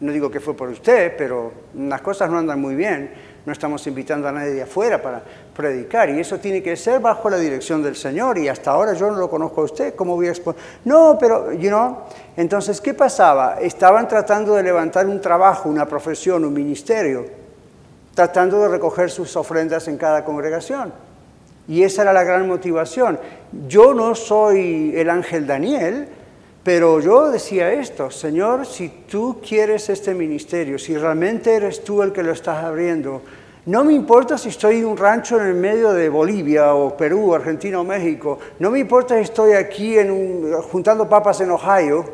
No digo que fue por usted, pero las cosas no andan muy bien. No estamos invitando a nadie de afuera para predicar. Y eso tiene que ser bajo la dirección del Señor. Y hasta ahora yo no lo conozco a usted. ¿Cómo voy a exponer? No, pero, you know. Entonces, ¿qué pasaba? Estaban tratando de levantar un trabajo, una profesión, un ministerio. Tratando de recoger sus ofrendas en cada congregación. Y esa era la gran motivación. Yo no soy el ángel Daniel, pero yo decía esto, Señor, si tú quieres este ministerio, si realmente eres tú el que lo estás abriendo, no me importa si estoy en un rancho en el medio de Bolivia o Perú, Argentina o México, no me importa si estoy aquí en un, juntando papas en Ohio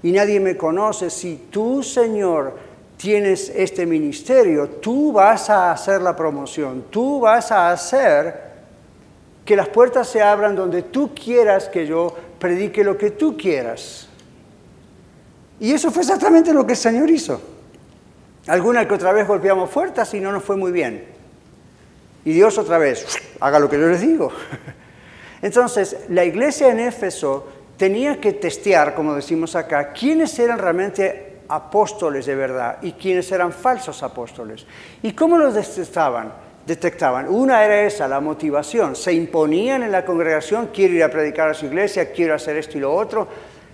y nadie me conoce, si tú, Señor, tienes este ministerio, tú vas a hacer la promoción, tú vas a hacer que las puertas se abran donde tú quieras que yo predique lo que tú quieras. Y eso fue exactamente lo que el Señor hizo. Alguna que otra vez golpeamos puertas y no nos fue muy bien. Y Dios otra vez, haga lo que yo les digo. Entonces, la iglesia en Éfeso tenía que testear, como decimos acá, quiénes eran realmente apóstoles de verdad y quienes eran falsos apóstoles. ¿Y cómo los detectaban? detectaban? Una era esa, la motivación. Se imponían en la congregación, quiero ir a predicar a su iglesia, quiero hacer esto y lo otro.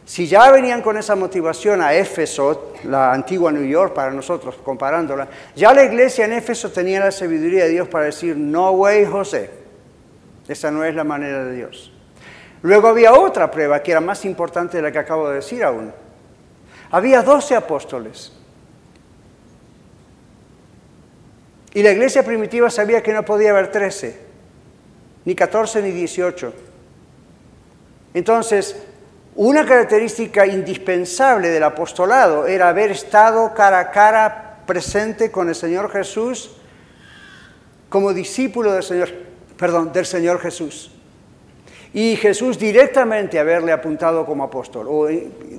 Si ya venían con esa motivación a Éfeso, la antigua New York para nosotros, comparándola, ya la iglesia en Éfeso tenía la sabiduría de Dios para decir, no way, José, esa no es la manera de Dios. Luego había otra prueba que era más importante de la que acabo de decir aún. Había doce apóstoles. Y la iglesia primitiva sabía que no podía haber trece, ni catorce, ni dieciocho. Entonces, una característica indispensable del apostolado era haber estado cara a cara presente con el Señor Jesús como discípulo del Señor, perdón, del Señor Jesús. Y Jesús directamente haberle apuntado como apóstol o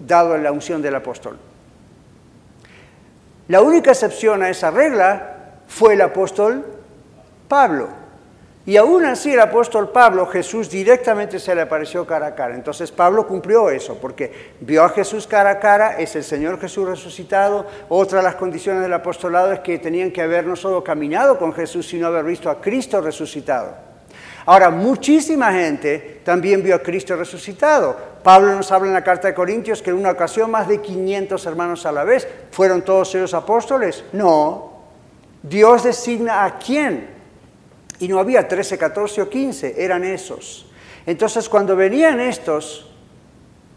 dado la unción del apóstol. La única excepción a esa regla fue el apóstol Pablo. Y aún así el apóstol Pablo, Jesús directamente se le apareció cara a cara. Entonces Pablo cumplió eso, porque vio a Jesús cara a cara, es el Señor Jesús resucitado. Otra de las condiciones del apostolado es que tenían que haber no solo caminado con Jesús, sino haber visto a Cristo resucitado. Ahora, muchísima gente también vio a Cristo resucitado. Pablo nos habla en la carta de Corintios que en una ocasión más de quinientos hermanos a la vez. ¿Fueron todos ellos apóstoles? No. Dios designa a quién. Y no había trece, catorce o quince, eran esos. Entonces, cuando venían estos,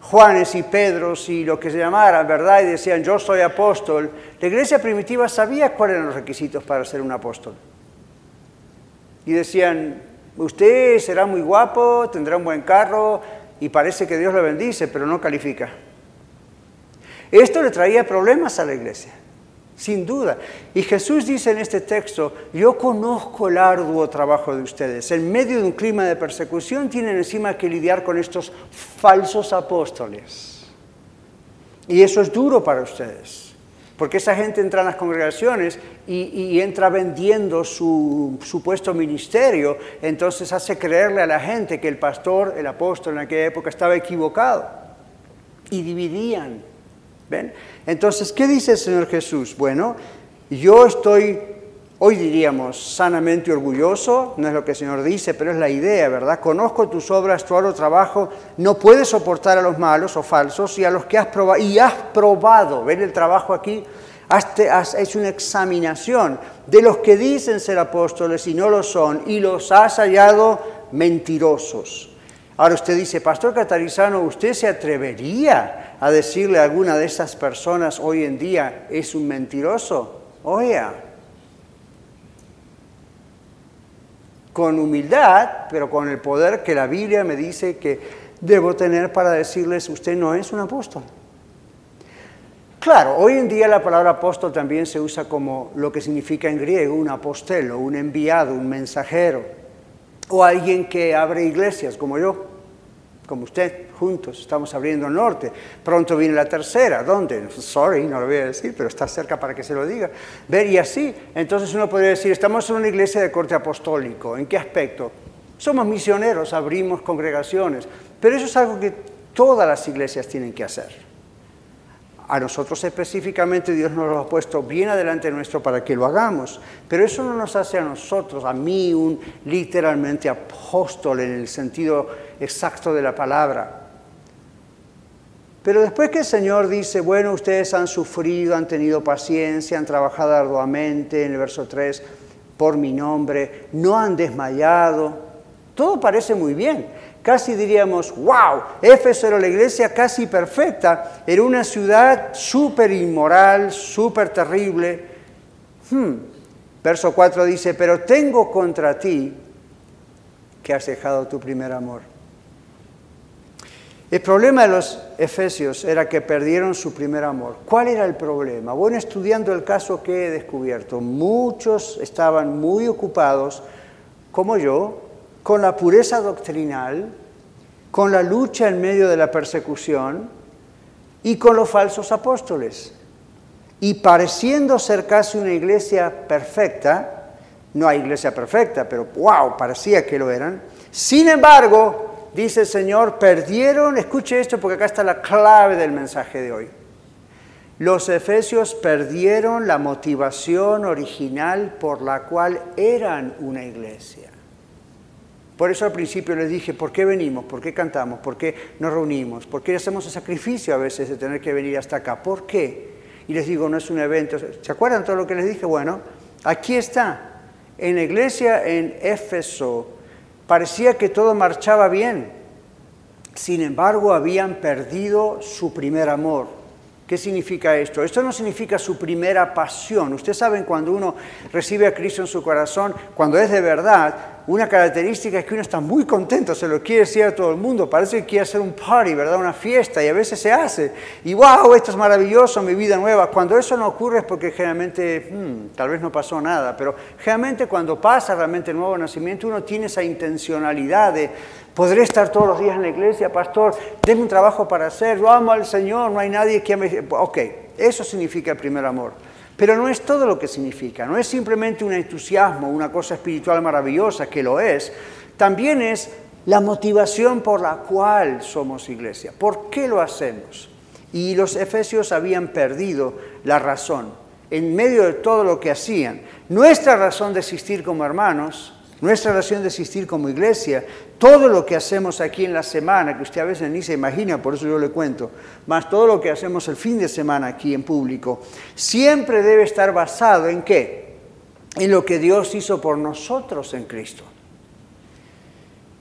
Juanes y Pedros y lo que se llamaran, ¿verdad? Y decían, yo soy apóstol. La iglesia primitiva sabía cuáles eran los requisitos para ser un apóstol. Y decían, usted será muy guapo, tendrá un buen carro y parece que Dios lo bendice, pero no califica. Esto le traía problemas a la iglesia. Sin duda. Y Jesús dice en este texto, yo conozco el arduo trabajo de ustedes. En medio de un clima de persecución tienen encima que lidiar con estos falsos apóstoles. Y eso es duro para ustedes. Porque esa gente entra en las congregaciones y, y entra vendiendo su supuesto ministerio. Entonces hace creerle a la gente que el pastor, el apóstol en aquella época estaba equivocado. Y dividían. ¿Ven? Entonces, ¿qué dice el Señor Jesús? Bueno, yo estoy, hoy diríamos, sanamente orgulloso, no es lo que el Señor dice, pero es la idea, ¿verdad? Conozco tus obras, tu arduo trabajo, no puedes soportar a los malos o falsos y a los que has probado, y has probado, ¿ven el trabajo aquí? Has, te, has hecho una examinación de los que dicen ser apóstoles y no lo son, y los has hallado mentirosos. Ahora usted dice, Pastor Catarizano, ¿usted se atrevería a decirle a alguna de esas personas hoy en día es un mentiroso? Oiga, con humildad, pero con el poder que la Biblia me dice que debo tener para decirles, usted no es un apóstol. Claro, hoy en día la palabra apóstol también se usa como lo que significa en griego, un apostelo, un enviado, un mensajero. O alguien que abre iglesias, como yo, como usted, juntos, estamos abriendo el norte. Pronto viene la tercera, ¿dónde? Sorry, no lo voy a decir, pero está cerca para que se lo diga. Ver y así, entonces uno podría decir, estamos en una iglesia de corte apostólico, ¿en qué aspecto? Somos misioneros, abrimos congregaciones, pero eso es algo que todas las iglesias tienen que hacer. A nosotros específicamente Dios nos lo ha puesto bien adelante nuestro para que lo hagamos. Pero eso no nos hace a nosotros, a mí, un literalmente apóstol en el sentido exacto de la palabra. Pero después que el Señor dice, bueno, ustedes han sufrido, han tenido paciencia, han trabajado arduamente, en el verso tres, por mi nombre, no han desmayado. Todo parece muy bien. Casi diríamos, wow, Éfeso era la iglesia casi perfecta, era una ciudad súper inmoral, súper terrible. Hmm. Verso cuatro dice, pero tengo contra ti que has dejado tu primer amor. El problema de los efesios era que perdieron su primer amor. ¿Cuál era el problema? Bueno, estudiando el caso que he descubierto, muchos estaban muy ocupados, como yo, con la pureza doctrinal, con la lucha en medio de la persecución y con los falsos apóstoles. Y pareciendo ser casi una iglesia perfecta, no hay iglesia perfecta, pero wow, parecía que lo eran. Sin embargo, dice el Señor, perdieron, escuche esto porque acá está la clave del mensaje de hoy. Los efesios perdieron la motivación original por la cual eran una iglesia. Por eso al principio les dije, ¿por qué venimos? ¿Por qué cantamos? ¿Por qué nos reunimos? ¿Por qué hacemos el sacrificio a veces de tener que venir hasta acá? ¿Por qué? Y les digo, no es un evento. ¿Se acuerdan todo lo que les dije? Bueno, aquí está. En la iglesia en Éfeso parecía que todo marchaba bien. Sin embargo, habían perdido su primer amor. ¿Qué significa esto? Esto no significa su primera pasión. Ustedes saben, cuando uno recibe a Cristo en su corazón, cuando es de verdad, una característica es que uno está muy contento, se lo quiere decir a todo el mundo, parece que quiere hacer un party, ¿verdad? Una fiesta, y a veces se hace. Y wow, esto es maravilloso, mi vida nueva. Cuando eso no ocurre es porque generalmente, hmm, tal vez no pasó nada, pero generalmente cuando pasa realmente el nuevo nacimiento, uno tiene esa intencionalidad de, podré estar todos los días en la iglesia, pastor, déme un trabajo para hacer, yo amo al Señor, no hay nadie que me... Ok, eso significa el primer amor. Pero no es todo lo que significa, no es simplemente un entusiasmo, una cosa espiritual maravillosa, que lo es. También es la motivación por la cual somos iglesia. ¿Por qué lo hacemos? Y los efesios habían perdido la razón en medio de todo lo que hacían. Nuestra razón de existir como hermanos... Nuestra razón de existir como iglesia, todo lo que hacemos aquí en la semana, que usted a veces ni se imagina, por eso yo le cuento, más todo lo que hacemos el fin de semana aquí en público, siempre debe estar basado ¿en qué? En lo que Dios hizo por nosotros en Cristo.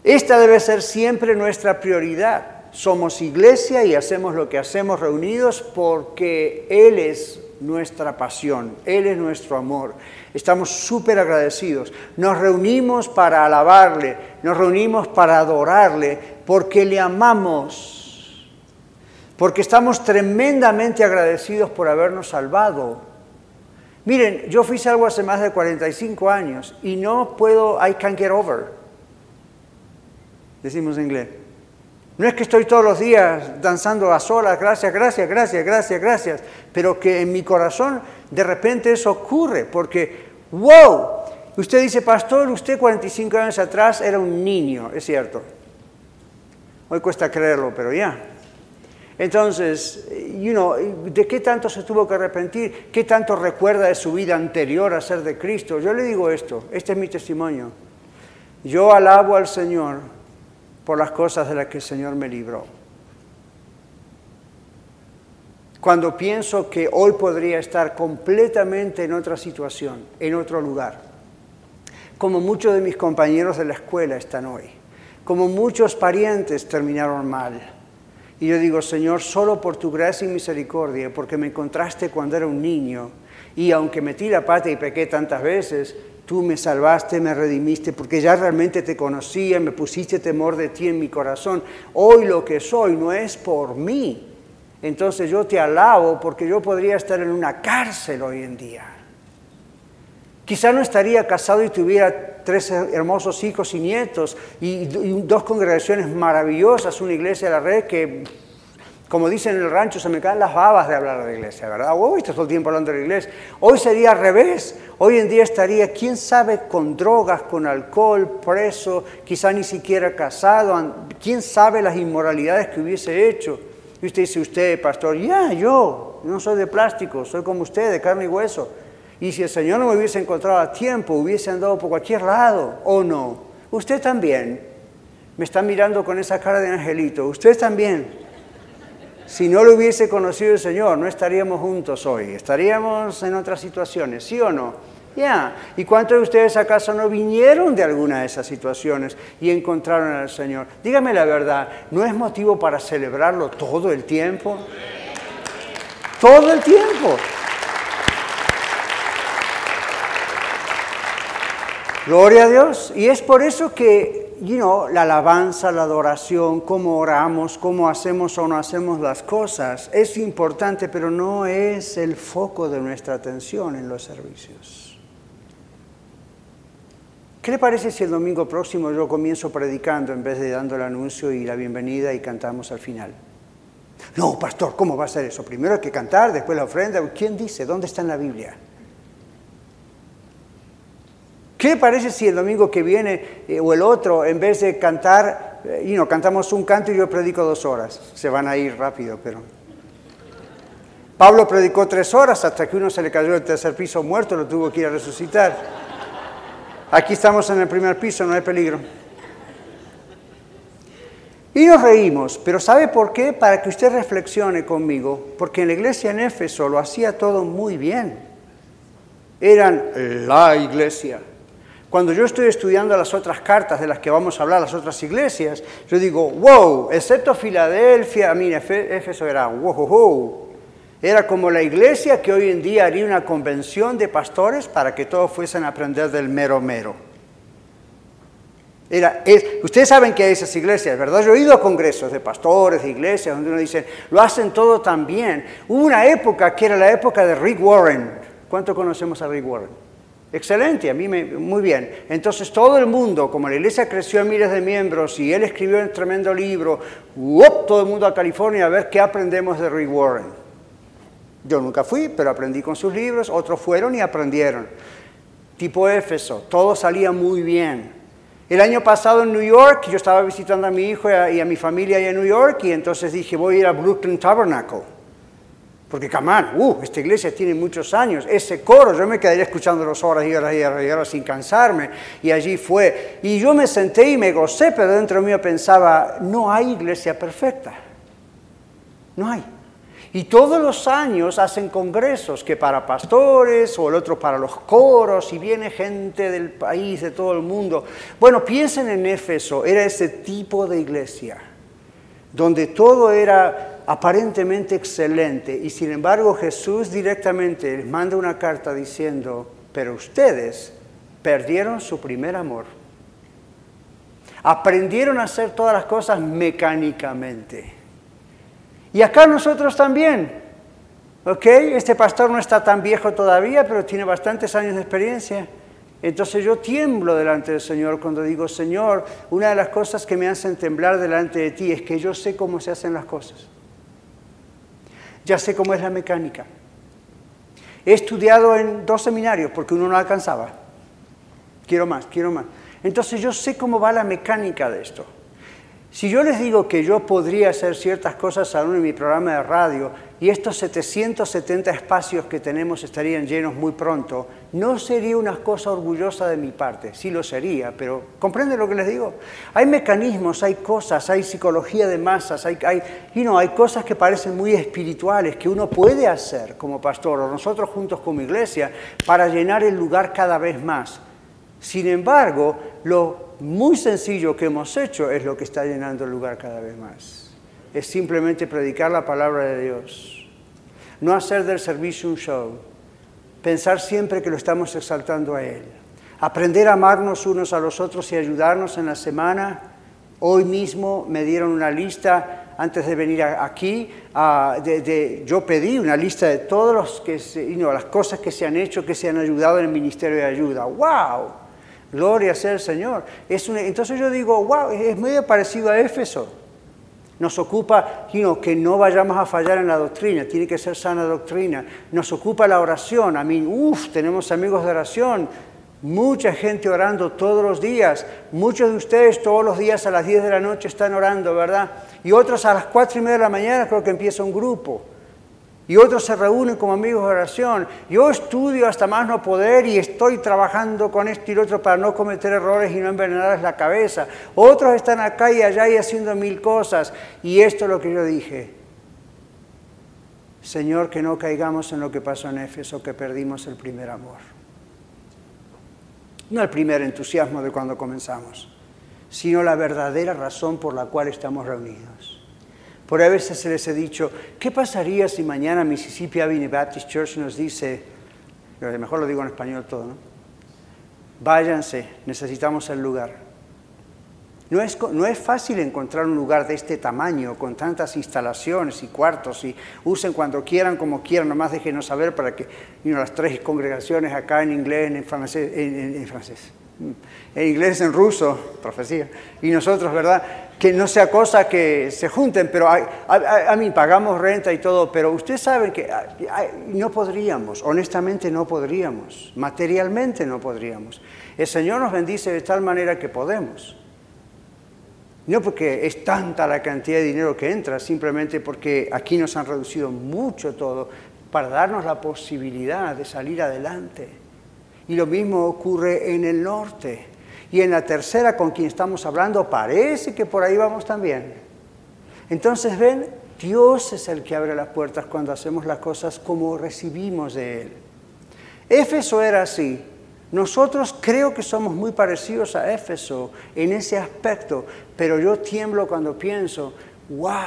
Esta debe ser siempre nuestra prioridad. Somos iglesia y hacemos lo que hacemos reunidos porque Él es nuestra pasión, Él es nuestro amor. Estamos súper agradecidos. Nos reunimos para alabarle, nos reunimos para adorarle, porque le amamos, porque estamos tremendamente agradecidos por habernos salvado. Miren, yo fui salvo hace más de cuarenta y cinco años y no puedo, I can't get over, decimos en inglés. No es que estoy todos los días danzando a solas, gracias, gracias, gracias, gracias, gracias, pero que en mi corazón de repente eso ocurre, porque ¡wow! Usted dice, pastor, usted cuarenta y cinco años atrás era un niño, es cierto. Hoy cuesta creerlo, pero ya. Entonces, you know, ¿de qué tanto se tuvo que arrepentir? ¿Qué tanto recuerda de su vida anterior a ser de Cristo? Yo le digo esto, este es mi testimonio. Yo alabo al Señor por las cosas de las que el Señor me libró. Cuando pienso que hoy podría estar completamente en otra situación, en otro lugar, como muchos de mis compañeros de la escuela están hoy, como muchos parientes terminaron mal, y yo digo, Señor, solo por tu gracia y misericordia, porque me encontraste cuando era un niño, y aunque metí la pata y pequé tantas veces, tú me salvaste, me redimiste, porque ya realmente te conocía, me pusiste temor de ti en mi corazón. Hoy lo que soy no es por mí. Entonces yo te alabo porque yo podría estar en una cárcel hoy en día. Quizá no estaría casado y tuviera tres hermosos hijos y nietos y dos congregaciones maravillosas, una iglesia de la red que, como dicen en el rancho, se me caen las babas de hablar de la iglesia, ¿verdad? Hoy estoy todo el tiempo hablando de la iglesia. Hoy sería al revés. Hoy en día estaría, quién sabe, con drogas, con alcohol, preso, quizá ni siquiera casado. Quién sabe las inmoralidades que hubiese hecho. Y usted dice, usted, pastor, ya, yeah, yo no soy de plástico, soy como usted, de carne y hueso. Y si el Señor no me hubiese encontrado a tiempo, hubiese andado por cualquier lado, ¿o no? Usted también. Me está mirando con esa cara de angelito. Usted también. Si no lo hubiese conocido el Señor, no estaríamos juntos hoy. Estaríamos en otras situaciones, ¿sí o no? Ya. Yeah. ¿Y cuántos de ustedes acaso no vinieron de alguna de esas situaciones y encontraron al Señor? Dígame la verdad, ¿no es motivo para celebrarlo todo el tiempo? Todo el tiempo. Gloria a Dios. Y es por eso que... You know, la alabanza, la adoración, cómo oramos, cómo hacemos o no hacemos las cosas, es importante, pero no es el foco de nuestra atención en los servicios. ¿Qué le parece si el domingo próximo yo comienzo predicando en vez de dando el anuncio y la bienvenida y cantamos al final? No, pastor, ¿cómo va a ser eso? Primero hay que cantar, después la ofrenda. ¿Quién dice? ¿Dónde está en la Biblia? ¿Qué le parece si el domingo que viene eh, o el otro, en vez de cantar, eh, you know, cantamos un canto y yo predico dos horas? Se van a ir rápido, pero... Pablo predicó tres horas hasta que uno se le cayó del tercer piso muerto, lo tuvo que ir a resucitar. Aquí estamos en el primer piso, no hay peligro. Y nos reímos, pero ¿sabe por qué? Para que usted reflexione conmigo, porque en la iglesia en Éfeso lo hacía todo muy bien. Eran la iglesia. Cuando yo estoy estudiando las otras cartas de las que vamos a hablar, las otras iglesias, yo digo, wow, excepto Filadelfia, a mí Éfeso era wow, wow, wow. Era como la iglesia que hoy en día haría una convención de pastores para que todos fuesen a aprender del mero mero. Era, es, ustedes saben que hay esas iglesias, ¿verdad? Yo he ido a congresos de pastores, de iglesias, donde uno dice, lo hacen todo tan bien. Hubo una época que era la época de Rick Warren. ¿Cuánto conocemos a Rick Warren? Excelente, a mí me, muy bien. Entonces todo el mundo, como la iglesia creció en miles de miembros y él escribió un tremendo libro, ¡uop! Todo el mundo a California a ver qué aprendemos de Rick Warren. Yo nunca fui, pero aprendí con sus libros, otros fueron y aprendieron. Tipo Éfeso, todo salía muy bien. El año pasado en New York, yo estaba visitando a mi hijo y a, y a mi familia allá en New York, y entonces dije, voy a ir a Brooklyn Tabernacle. Porque, come on, uh, esta iglesia tiene muchos años. Ese coro, yo me quedaría escuchándolos horas y horas y horas y horas sin cansarme. Y allí fue. Y yo me senté y me gocé, pero dentro mío pensaba, no hay iglesia perfecta. No hay. Y todos los años hacen congresos, que para pastores o el otro para los coros, y viene gente del país, de todo el mundo. Bueno, piensen en Éfeso, era ese tipo de iglesia, donde todo era aparentemente excelente. Y sin embargo Jesús directamente les manda una carta diciendo, pero ustedes perdieron su primer amor. Aprendieron a hacer todas las cosas mecánicamente. Y acá nosotros también, ¿ok? Este pastor no está tan viejo todavía, pero tiene bastantes años de experiencia. Entonces yo tiemblo delante del Señor cuando digo, Señor, una de las cosas que me hacen temblar delante de ti es que yo sé cómo se hacen las cosas. Ya sé cómo es la mecánica. He estudiado en dos seminarios porque uno no alcanzaba. Quiero más, quiero más. Entonces yo sé cómo va la mecánica de esto. Si yo les digo que yo podría hacer ciertas cosas aún en mi programa de radio y estos setecientos setenta espacios que tenemos estarían llenos muy pronto, no sería una cosa orgullosa de mi parte. Sí lo sería, pero ¿comprenden lo que les digo? Hay mecanismos, hay cosas, hay psicología de masas, hay, hay, you know, hay cosas que parecen muy espirituales que uno puede hacer como pastor o nosotros juntos como iglesia para llenar el lugar cada vez más. Sin embargo, lo muy sencillo que hemos hecho es lo que está llenando el lugar cada vez más. Es simplemente predicar la palabra de Dios. No hacer del servicio un show. Pensar siempre que lo estamos exaltando a Él. Aprender a amarnos unos a los otros y ayudarnos en la semana. Hoy mismo me dieron una lista, antes de venir aquí, uh, de, de, yo pedí una lista de todas no, las cosas que se han hecho, que se han ayudado en el Ministerio de Ayuda. ¡Wow! Gloria sea el Señor. Es una, entonces yo digo, wow, es muy parecido a Éfeso. Nos ocupa you know, que no vayamos a fallar en la doctrina, tiene que ser sana doctrina. Nos ocupa la oración. A mí, uff, tenemos amigos de oración. Mucha gente orando todos los días. Muchos de ustedes todos los días a las diez de la noche están orando, ¿verdad? Y otros a las cuatro y media de la mañana creo que empieza un grupo. Y otros se reúnen como amigos de oración. Yo estudio hasta más no poder y estoy trabajando con esto y lo otro para no cometer errores y no envenenarles la cabeza. Otros están acá y allá y haciendo mil cosas. Y esto es lo que yo dije. Señor, que no caigamos en lo que pasó en Éfeso, que perdimos el primer amor. No el primer entusiasmo de cuando comenzamos, sino la verdadera razón por la cual estamos reunidos. Por a veces se les he dicho, ¿qué pasaría si mañana Mississippi Avenue Baptist Church nos dice, mejor lo digo en español todo, ¿no? Váyanse, necesitamos el lugar. No es, no es fácil encontrar un lugar de este tamaño, con tantas instalaciones y cuartos, y usen cuando quieran, como quieran, nomás déjenos saber para que you know, las tres congregaciones acá en inglés, en francés, en, en, en francés. En inglés, en ruso, profecía, y nosotros, ¿verdad? Que no sea cosa que se junten, pero a, a, a mí pagamos renta y todo, pero ustedes saben que a, a, no podríamos, honestamente no podríamos, materialmente no podríamos. El Señor nos bendice de tal manera que podemos. No porque es tanta la cantidad de dinero que entra, simplemente porque aquí nos han reducido mucho todo para darnos la posibilidad de salir adelante. Y lo mismo ocurre en el norte. Y en la tercera con quien estamos hablando parece que por ahí vamos también. Entonces, ven, Dios es el que abre las puertas cuando hacemos las cosas como recibimos de Él. Éfeso era así. Nosotros creo que somos muy parecidos a Éfeso en ese aspecto, pero yo tiemblo cuando pienso, wow,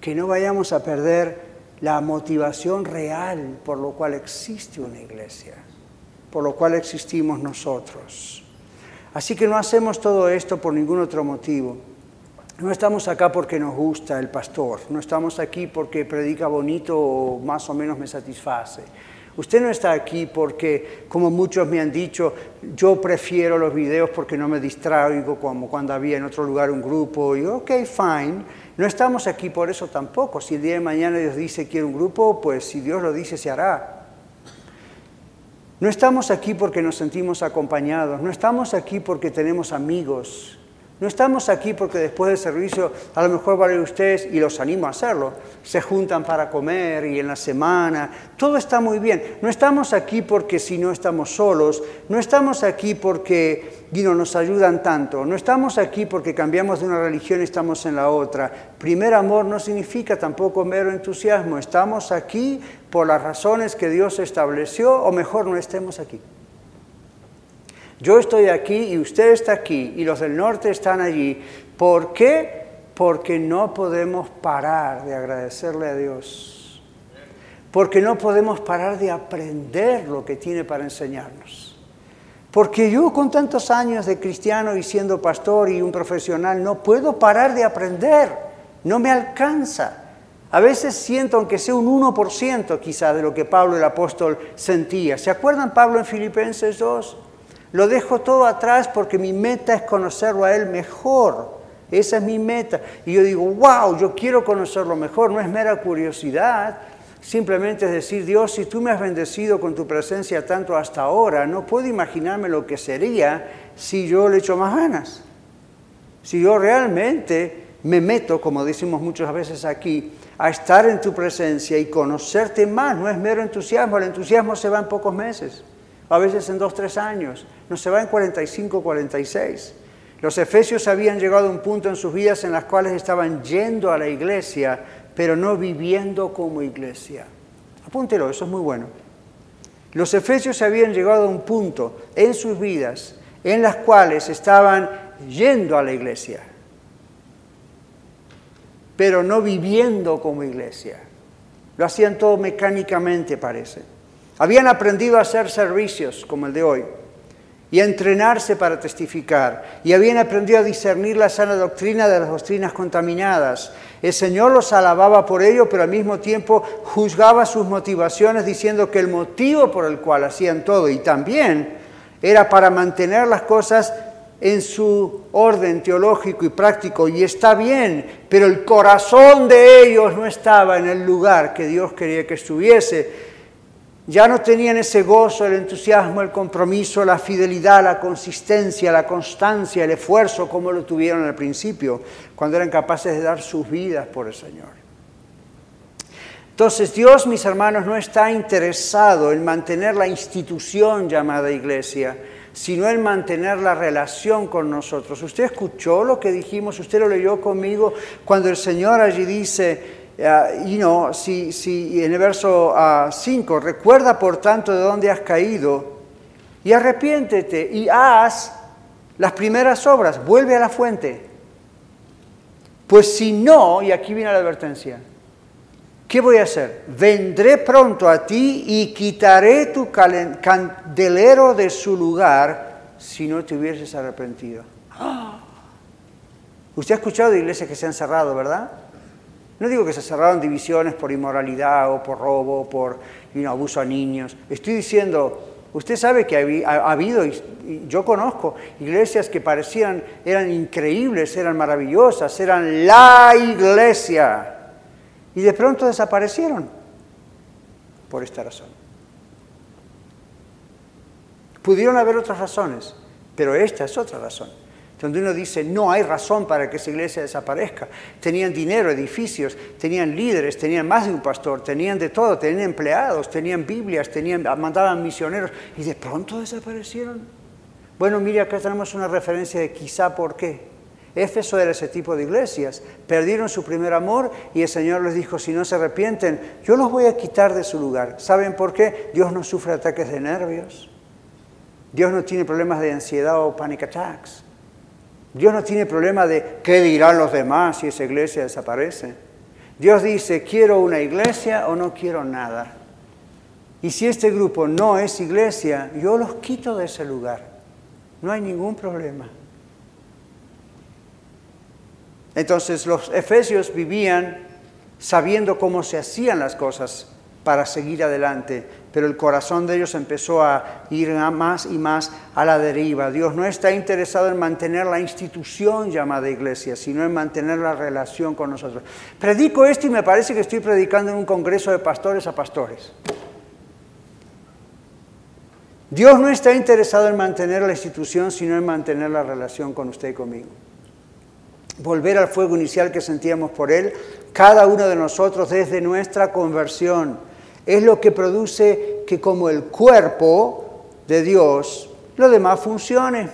que no vayamos a perder la motivación real por lo cual existe una iglesia, por lo cual existimos nosotros. Así que no hacemos todo esto por ningún otro motivo. No estamos acá porque nos gusta el pastor, no estamos aquí porque predica bonito o más o menos me satisface. Usted no está aquí porque, como muchos me han dicho, yo prefiero los videos porque no me distraigo, como cuando había en otro lugar un grupo. Y ok, fine. No estamos aquí por eso tampoco. Si el día de mañana Dios dice quiero un grupo, pues si Dios lo dice se hará. No estamos aquí porque nos sentimos acompañados. No estamos aquí porque tenemos amigos. No estamos aquí porque después del servicio, a lo mejor varios de ustedes, y los animo a hacerlo, se juntan para comer y en la semana. Todo está muy bien. No estamos aquí porque si no estamos solos. No estamos aquí porque no, nos ayudan tanto. No estamos aquí porque cambiamos de una religión y estamos en la otra. Primer amor no significa tampoco mero entusiasmo. Estamos aquí por las razones que Dios estableció, o mejor no estemos aquí. Yo estoy aquí y usted está aquí y los del norte están allí. ¿Por qué? Porque no podemos parar de agradecerle a Dios. Porque no podemos parar de aprender lo que tiene para enseñarnos. Porque yo con tantos años de cristiano y siendo pastor y un profesional no puedo parar de aprender. No me alcanza. A veces siento, aunque sea un uno por ciento quizás de lo que Pablo el apóstol sentía. ¿Se acuerdan Pablo en Filipenses dos? Lo dejo todo atrás porque mi meta es conocerlo a Él mejor. Esa es mi meta. Y yo digo, wow, yo quiero conocerlo mejor. No es mera curiosidad. Simplemente es decir, Dios, si tú me has bendecido con tu presencia tanto hasta ahora, no puedo imaginarme lo que sería si yo le echo más ganas. Si yo realmente me meto, como decimos muchas veces aquí, a estar en tu presencia y conocerte más. No es mero entusiasmo. El entusiasmo se va en pocos meses. A veces en dos, tres años, no se va en cuarenta y cinco, cuarenta y seis. Los efesios habían llegado a un punto en sus vidas en las cuales estaban yendo a la iglesia, pero no viviendo como iglesia. Apúntelo, eso es muy bueno. Los efesios habían llegado a un punto en sus vidas en las cuales estaban yendo a la iglesia, pero no viviendo como iglesia. Lo hacían todo mecánicamente, parece. Habían aprendido a hacer servicios como el de hoy y a entrenarse para testificar. Y habían aprendido a discernir la sana doctrina de las doctrinas contaminadas. El Señor los alababa por ello, pero al mismo tiempo juzgaba sus motivaciones diciendo que el motivo por el cual hacían todo y también era para mantener las cosas en su orden teológico y práctico. Y está bien, pero el corazón de ellos no estaba en el lugar que Dios quería que estuviese. Ya no tenían ese gozo, el entusiasmo, el compromiso, la fidelidad, la consistencia, la constancia, el esfuerzo, como lo tuvieron al principio, cuando eran capaces de dar sus vidas por el Señor. Entonces, Dios, mis hermanos, no está interesado en mantener la institución llamada iglesia, sino en mantener la relación con nosotros. ¿Usted escuchó lo que dijimos? ¿Usted lo leyó conmigo? Cuando el Señor allí dice... Uh, y no, si, si en el verso cinco, uh, recuerda por tanto de dónde has caído y arrepiéntete y haz las primeras obras, vuelve a la fuente. Pues si no, y aquí viene la advertencia, ¿qué voy a hacer? Vendré pronto a ti y quitaré tu calen- candelero de su lugar si no te hubieses arrepentido. ¡Oh! Usted ha escuchado de iglesias que se han cerrado, ¿verdad? No digo que se cerraron divisiones por inmoralidad o por robo o por you know, abuso a niños. Estoy diciendo, usted sabe que ha habido, y yo conozco, iglesias que parecían, eran increíbles, eran maravillosas, eran la iglesia. Y de pronto desaparecieron por esta razón. Pudieron haber otras razones, pero esta es otra razón. donde uno dice, no hay razón para que esa iglesia desaparezca. Tenían dinero, edificios, tenían líderes, tenían más de un pastor, tenían de todo, tenían empleados, tenían Biblias, tenían, mandaban misioneros, y de pronto desaparecieron. Bueno, mire, acá tenemos una referencia de quizá por qué. Éfeso era ese tipo de iglesias. Perdieron su primer amor y el Señor les dijo, si no se arrepienten, yo los voy a quitar de su lugar. ¿Saben por qué? Dios no sufre ataques de nervios. Dios no tiene problemas de ansiedad o panic attacks. Dios no tiene problema de qué dirán los demás si esa iglesia desaparece. Dios dice, quiero una iglesia o no quiero nada. Y si este grupo no es iglesia, yo los quito de ese lugar. No hay ningún problema. Entonces los efesios vivían sabiendo cómo se hacían las cosas para seguir adelante, pero el corazón de ellos empezó a ir más y más a la deriva. Dios no está interesado en mantener la institución llamada iglesia, sino en mantener la relación con nosotros. Predico esto y me parece que estoy predicando en un congreso de pastores a pastores. Dios no está interesado en mantener la institución, sino en mantener la relación con usted y conmigo. Volver al fuego inicial que sentíamos por Él, cada uno de nosotros desde nuestra conversión, es lo que produce que como el cuerpo de Dios, lo demás funcione.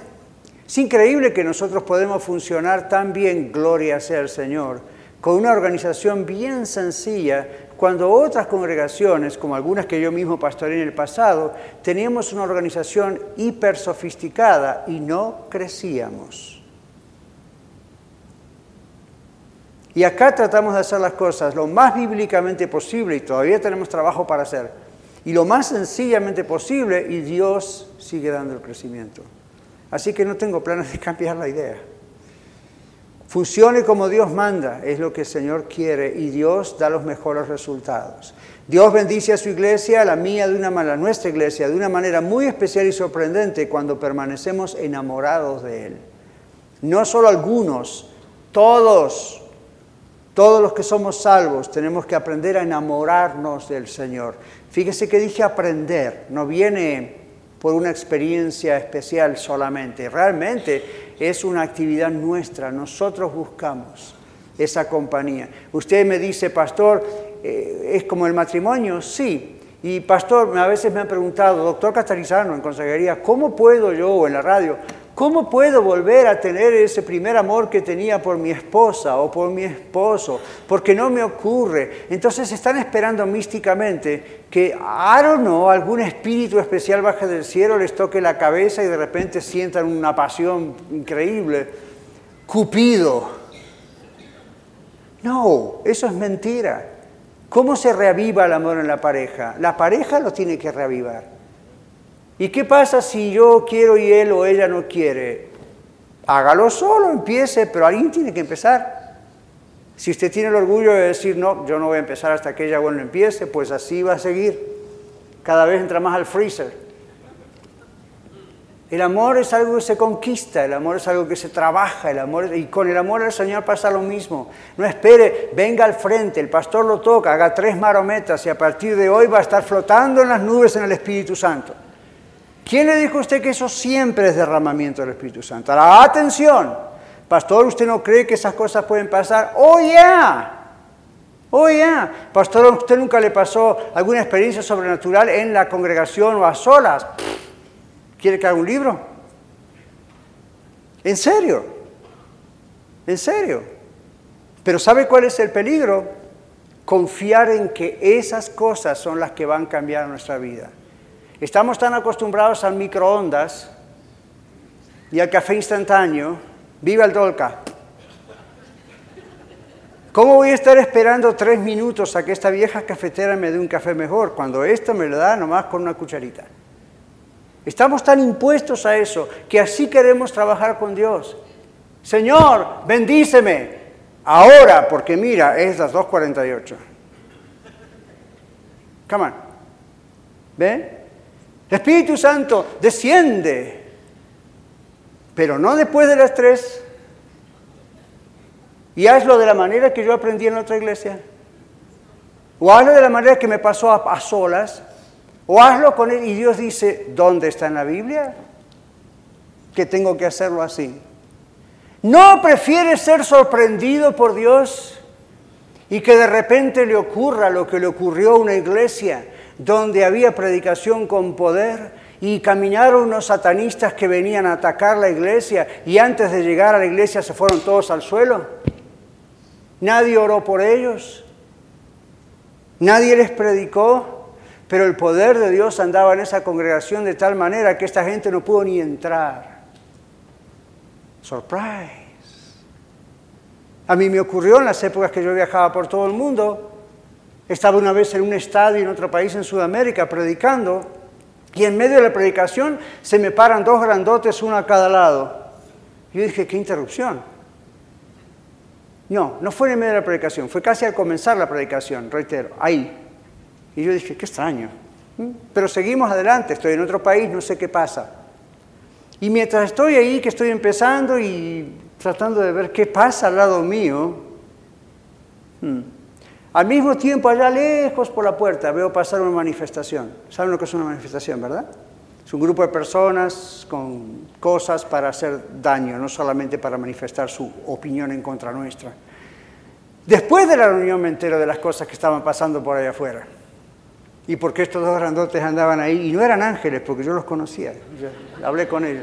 Es increíble que nosotros podemos funcionar tan bien, gloria sea el Señor, con una organización bien sencilla, cuando otras congregaciones, como algunas que yo mismo pastoreé en el pasado, teníamos una organización hiper sofisticada y no crecíamos. Y acá tratamos de hacer las cosas lo más bíblicamente posible, y todavía tenemos trabajo para hacer, y lo más sencillamente posible, y Dios sigue dando el crecimiento. Así que no tengo planes de cambiar la idea. Funcione como Dios manda, es lo que el Señor quiere, y Dios da los mejores resultados. Dios bendice a su iglesia, a la mía, de una, la nuestra iglesia, de una manera muy especial y sorprendente cuando permanecemos enamorados de Él. No solo algunos, todos. Todos los que somos salvos tenemos que aprender a enamorarnos del Señor. Fíjese que dije aprender, no viene por una experiencia especial solamente. Realmente es una actividad nuestra, nosotros buscamos esa compañía. Usted me dice, pastor, ¿es como el matrimonio? Sí. Y pastor, a veces me han preguntado, doctor Catarizano en consejería, ¿cómo puedo yo, o en la radio, ¿cómo puedo volver a tener ese primer amor que tenía por mi esposa o por mi esposo? Porque no me ocurre. Entonces están esperando místicamente que, I don't know, algún espíritu especial baje del cielo, les toque la cabeza y de repente sientan una pasión increíble. Cupido. No, eso es mentira. ¿Cómo se reaviva el amor en la pareja? La pareja lo tiene que reavivar. ¿Y qué pasa si yo quiero y él o ella no quiere? Hágalo solo, empiece, pero alguien tiene que empezar. Si usted tiene el orgullo de decir, no, yo no voy a empezar hasta que ella o él no empiece, pues así va a seguir. Cada vez entra más al freezer. El amor es algo que se conquista, el amor es algo que se trabaja, el amor, y con el amor del Señor pasa lo mismo. No espere, venga al frente, el pastor lo toca, haga tres marometas y a partir de hoy va a estar flotando en las nubes en el Espíritu Santo. ¿Quién le dijo a usted que eso siempre es derramamiento del Espíritu Santo? ¡La atención! Pastor, ¿usted no cree que esas cosas pueden pasar? ¡Oh, yeah! ¡Oh, yeah! Pastor, ¿a usted nunca le pasó alguna experiencia sobrenatural en la congregación o a solas? ¿Quiere que haga un libro? ¿En serio? ¿En serio? Pero ¿sabe cuál es el peligro? Confiar en que esas cosas son las que van a cambiar nuestra vida. Estamos tan acostumbrados al microondas y al café instantáneo. ¡Viva el Dolca! ¿Cómo voy a estar esperando tres minutos a que esta vieja cafetera me dé un café mejor cuando esta me lo da nomás con una cucharita? Estamos tan impuestos a eso que así queremos trabajar con Dios. Señor, bendíceme ahora, porque mira, es las dos cuarenta y ocho. Come on. ¿Ven? El Espíritu Santo desciende, pero no después de las tres. Y hazlo de la manera que yo aprendí en otra iglesia. O hazlo de la manera que me pasó a, a solas. O hazlo con él. Y Dios dice, ¿dónde está en la Biblia que tengo que hacerlo así? ¿No prefiere ser sorprendido por Dios y que de repente le ocurra lo que le ocurrió a una iglesia donde había predicación con poder y caminaron unos satanistas que venían a atacar la iglesia y antes de llegar a la iglesia se fueron todos al suelo? Nadie oró por ellos, nadie les predicó, pero el poder de Dios andaba en esa congregación de tal manera que esta gente no pudo ni entrar. Surprise. A mí me ocurrió en las épocas que yo viajaba por todo el mundo. Estaba una vez en un estadio en otro país en Sudamérica predicando y en medio de la predicación se me paran dos grandotes, uno a cada lado. Yo dije, ¿qué interrupción? No, no fue en medio de la predicación, fue casi al comenzar la predicación, reitero, ahí. Y yo dije, qué extraño. Pero seguimos adelante, estoy en otro país, no sé qué pasa. Y mientras estoy ahí, que estoy empezando y tratando de ver qué pasa al lado mío, hmm. al mismo tiempo, allá lejos por la puerta, veo pasar una manifestación. ¿Saben lo que es una manifestación, verdad? Es un grupo de personas con cosas para hacer daño, no solamente para manifestar su opinión en contra nuestra. Después de la reunión me entero de las cosas que estaban pasando por allá afuera. Y porque estos dos grandotes andaban ahí, y no eran ángeles, porque yo los conocía, yo hablé con ellos.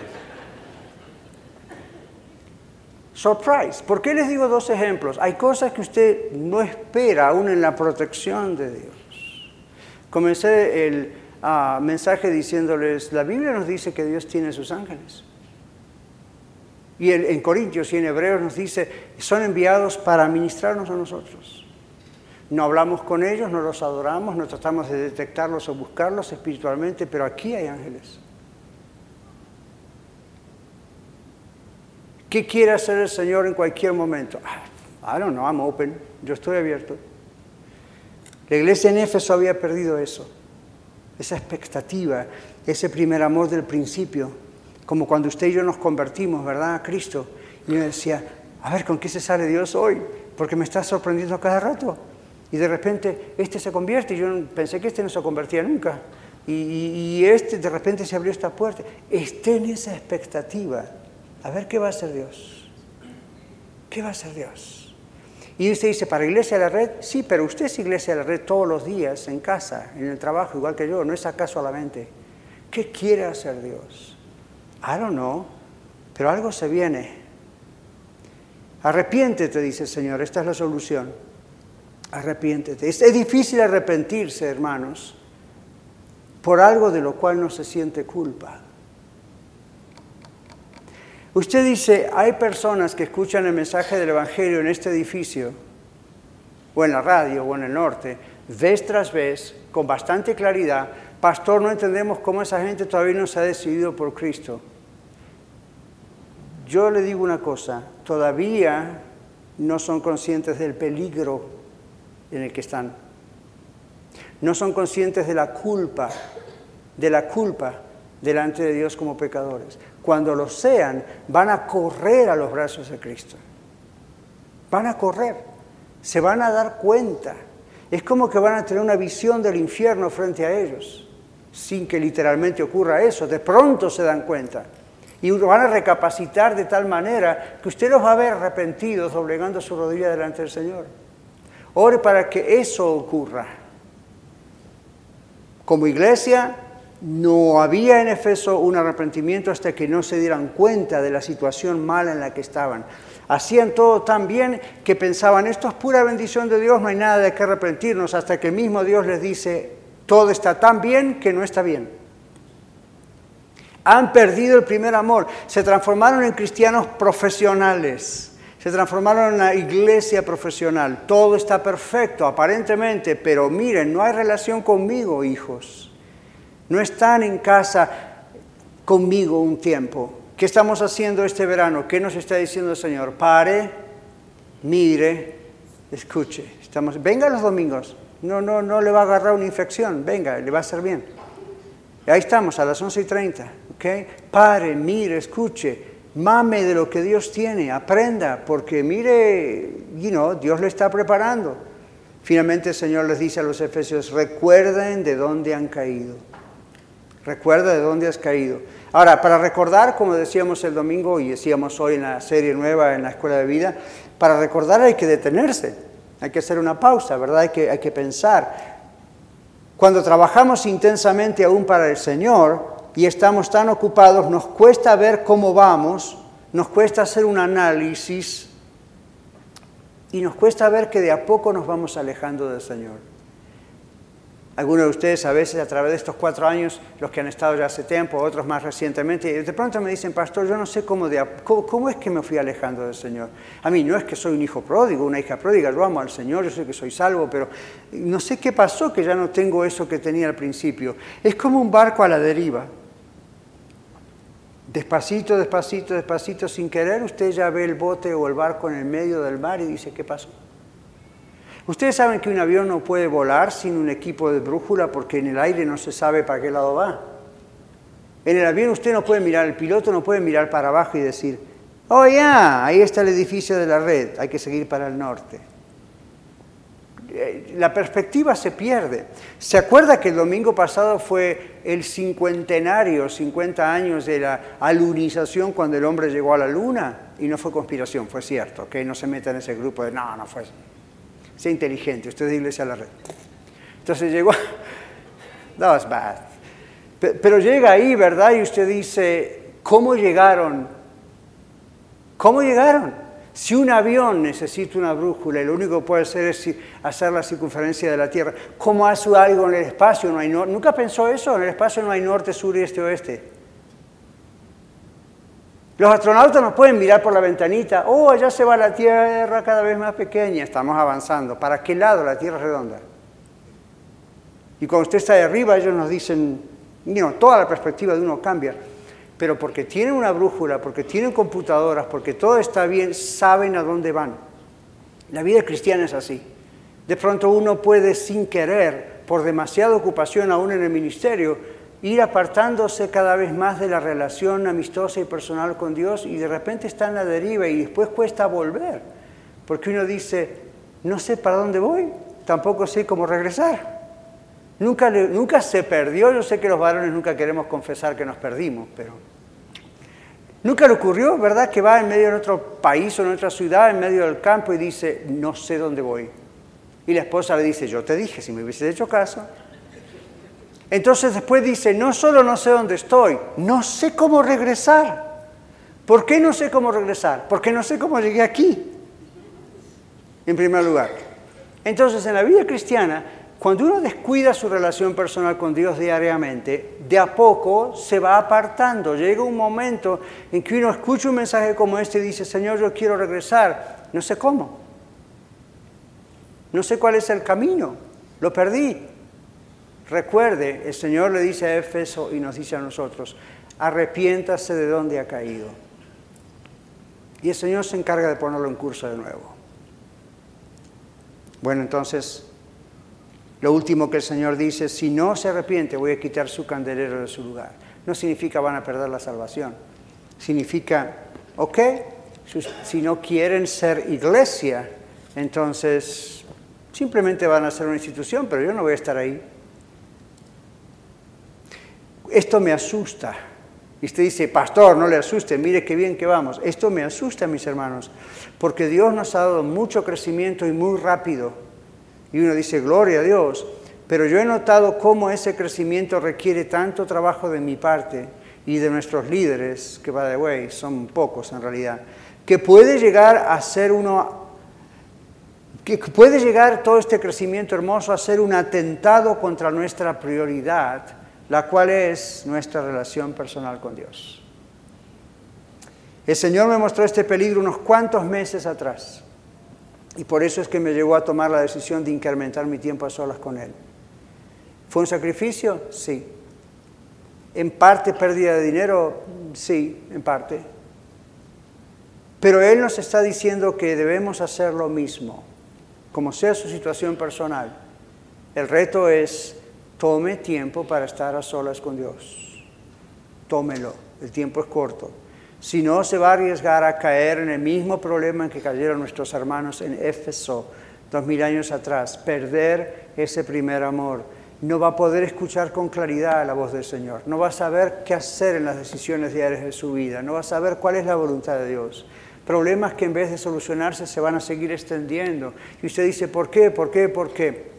Surprise. ¿Por qué les digo dos ejemplos? Hay cosas que usted no espera aún en la protección de Dios. Comencé el uh, mensaje diciéndoles, la Biblia nos dice que Dios tiene sus ángeles. Y el, en Corintios y en Hebreos nos dice, son enviados para administrarnos a nosotros. No hablamos con ellos, no los adoramos, no tratamos de detectarlos o buscarlos espiritualmente, pero aquí hay ángeles. ¿Qué quiere hacer el Señor en cualquier momento? I don't know, I'm open. Yo estoy abierto. La iglesia en Éfeso había perdido eso. Esa expectativa, ese primer amor del principio. Como cuando usted y yo nos convertimos, ¿verdad? A Cristo. Y yo decía, a ver, ¿con qué se sale Dios hoy? Porque me está sorprendiendo cada rato. Y de repente, este se convierte. Yo pensé que este no se convertía nunca. Y, y, y este, de repente se abrió esta puerta. Esté en esa expectativa. A ver, ¿qué va a hacer Dios? ¿Qué va a hacer Dios? Y usted dice, ¿para Iglesia de la Red? Sí, pero usted es Iglesia de la Red todos los días, en casa, en el trabajo, igual que yo. No es acá solamente. ¿Qué quiere hacer Dios? I don't know, pero algo se viene. Arrepiéntete, dice el Señor. Esta es la solución. Arrepiéntete. Es, es difícil arrepentirse, hermanos, por algo de lo cual no se siente culpa. Usted dice, hay personas que escuchan el mensaje del Evangelio en este edificio, o en la radio, o en el norte, vez tras vez, con bastante claridad, pastor, no entendemos cómo esa gente todavía no se ha decidido por Cristo. Yo le digo una cosa, todavía no son conscientes del peligro en el que están. No son conscientes de la culpa, de la culpa delante de Dios como pecadores. Cuando lo sean, van a correr a los brazos de Cristo. Van a correr. Se van a dar cuenta. Es como que van a tener una visión del infierno frente a ellos, sin que literalmente ocurra eso. De pronto se dan cuenta. Y van a recapacitar de tal manera que usted los va a ver arrepentidos, doblegando su rodilla delante del Señor. Ore para que eso ocurra. Como iglesia, no había en Éfeso un arrepentimiento hasta que no se dieran cuenta de la situación mala en la que estaban. Hacían todo tan bien que pensaban, esto es pura bendición de Dios, no hay nada de qué arrepentirnos, hasta que el mismo Dios les dice, todo está tan bien que no está bien. Han perdido el primer amor, se transformaron en cristianos profesionales, se transformaron en una iglesia profesional. Todo está perfecto aparentemente, pero miren, no hay relación conmigo, hijos. No están en casa conmigo un tiempo. ¿Qué estamos haciendo este verano? ¿Qué nos está diciendo el Señor? Pare, mire, escuche. Estamos, venga los domingos. No, no, no le va a agarrar una infección. Venga, le va a hacer bien. Ahí estamos, a las once y treinta. ¿Okay? Pare, mire, escuche. Mame de lo que Dios tiene. Aprenda, porque mire, you know, Dios le está preparando. Finalmente el Señor les dice a los efesios, recuerden de dónde han caído. Recuerda de dónde has caído. Ahora, para recordar, como decíamos el domingo y decíamos hoy en la serie nueva en la Escuela de Vida, para recordar hay que detenerse, hay que hacer una pausa, ¿verdad? Hay que, hay que pensar. Cuando trabajamos intensamente aún para el Señor y estamos tan ocupados, nos cuesta ver cómo vamos, nos cuesta hacer un análisis y nos cuesta ver que de a poco nos vamos alejando del Señor. Algunos de ustedes a veces a través de estos cuatro años, los que han estado ya hace tiempo, otros más recientemente, de pronto me dicen, pastor, yo no sé cómo, de, cómo, cómo es que me fui alejando del Señor. A mí no es que soy un hijo pródigo, una hija pródiga, yo amo al Señor, yo sé que soy salvo, pero no sé qué pasó que ya no tengo eso que tenía al principio. Es como un barco a la deriva. Despacito, despacito, despacito, sin querer, usted ya ve el bote o el barco en el medio del mar y dice, ¿qué pasó? Ustedes saben que un avión no puede volar sin un equipo de brújula porque en el aire no se sabe para qué lado va. En el avión usted no puede mirar, el piloto no puede mirar para abajo y decir, oh ya, yeah, ahí está el edificio de la red, hay que seguir para el norte. La perspectiva se pierde. ¿Se acuerda que el domingo pasado fue el cincuentenario, cincuenta años de la alunización cuando el hombre llegó a la luna? Y no fue conspiración, fue cierto, que ¿okay? No se meta en ese grupo de no, no fue eso. Sea inteligente, usted es de Iglesia La Red. Entonces llegó, that was bad. Pero llega ahí, ¿verdad? Y usted dice, ¿cómo llegaron? ¿Cómo llegaron? Si un avión necesita una brújula y lo único que puede hacer es hacer la circunferencia de la Tierra, ¿cómo hace algo en el espacio? No hay nor- ¿Nunca pensó eso? En el espacio no hay norte, sur, este, oeste. Los astronautas nos pueden mirar por la ventanita. Oh, allá se va la Tierra cada vez más pequeña. Estamos avanzando. ¿Para qué lado? La Tierra es redonda. Y cuando usted está de arriba, ellos nos dicen, no, toda la perspectiva de uno cambia. Pero porque tienen una brújula, porque tienen computadoras, porque todo está bien, saben a dónde van. La vida cristiana es así. De pronto uno puede, sin querer, por demasiada ocupación aún en el ministerio, ir apartándose cada vez más de la relación amistosa y personal con Dios y de repente está en la deriva y después cuesta volver. Porque uno dice, no sé para dónde voy, tampoco sé cómo regresar. Nunca, le, nunca se perdió, yo sé que los varones nunca queremos confesar que nos perdimos, pero nunca le ocurrió, ¿verdad? Que va en medio de nuestro país o en otra ciudad, en medio del campo y dice, no sé dónde voy. Y la esposa le dice, yo te dije, si me hubieses hecho caso. Entonces después dice, no solo no sé dónde estoy, no sé cómo regresar. ¿Por qué no sé cómo regresar? Porque no sé cómo llegué aquí, en primer lugar. Entonces en la vida cristiana, cuando uno descuida su relación personal con Dios diariamente, de a poco se va apartando. Llega un momento en que uno escucha un mensaje como este y dice, Señor, yo quiero regresar, no sé cómo. No sé cuál es el camino, lo perdí. Recuerde, el Señor le dice a Éfeso y nos dice a nosotros, arrepiéntase de donde ha caído. Y el Señor se encarga de ponerlo en curso de nuevo. Bueno, entonces, lo último que el Señor dice, si no se arrepiente, voy a quitar su candelero de su lugar. No significa van a perder la salvación. Significa, ok, si no quieren ser iglesia, entonces simplemente van a ser una institución, pero yo no voy a estar ahí. Esto me asusta. Y usted dice, pastor, no le asuste, mire qué bien que vamos. Esto me asusta, mis hermanos, porque Dios nos ha dado mucho crecimiento y muy rápido. Y uno dice, gloria a Dios. Pero yo he notado cómo ese crecimiento requiere tanto trabajo de mi parte y de nuestros líderes, que by the way, son pocos en realidad, que puede llegar a ser uno... que puede llegar todo este crecimiento hermoso a ser un atentado contra nuestra prioridad, la cual es nuestra relación personal con Dios. El Señor me mostró este peligro unos cuantos meses atrás, y por eso es que me llevó a tomar la decisión de incrementar mi tiempo a solas con Él. ¿Fue un sacrificio? Sí. ¿En parte pérdida de dinero? Sí, en parte. Pero Él nos está diciendo que debemos hacer lo mismo, como sea su situación personal. El reto es... tome tiempo para estar a solas con Dios. Tómelo, el tiempo es corto. Si no, se va a arriesgar a caer en el mismo problema en que cayeron nuestros hermanos en Éfeso, dos mil años atrás. Perder ese primer amor. no va a poder escuchar con claridad la voz del Señor, no va a saber qué hacer en las decisiones diarias de su vida, no va a saber cuál es la voluntad de Dios. Problemas que en vez de solucionarse se van a seguir extendiendo. Y usted dice, ¿por qué? ¿Por qué? ¿Por qué?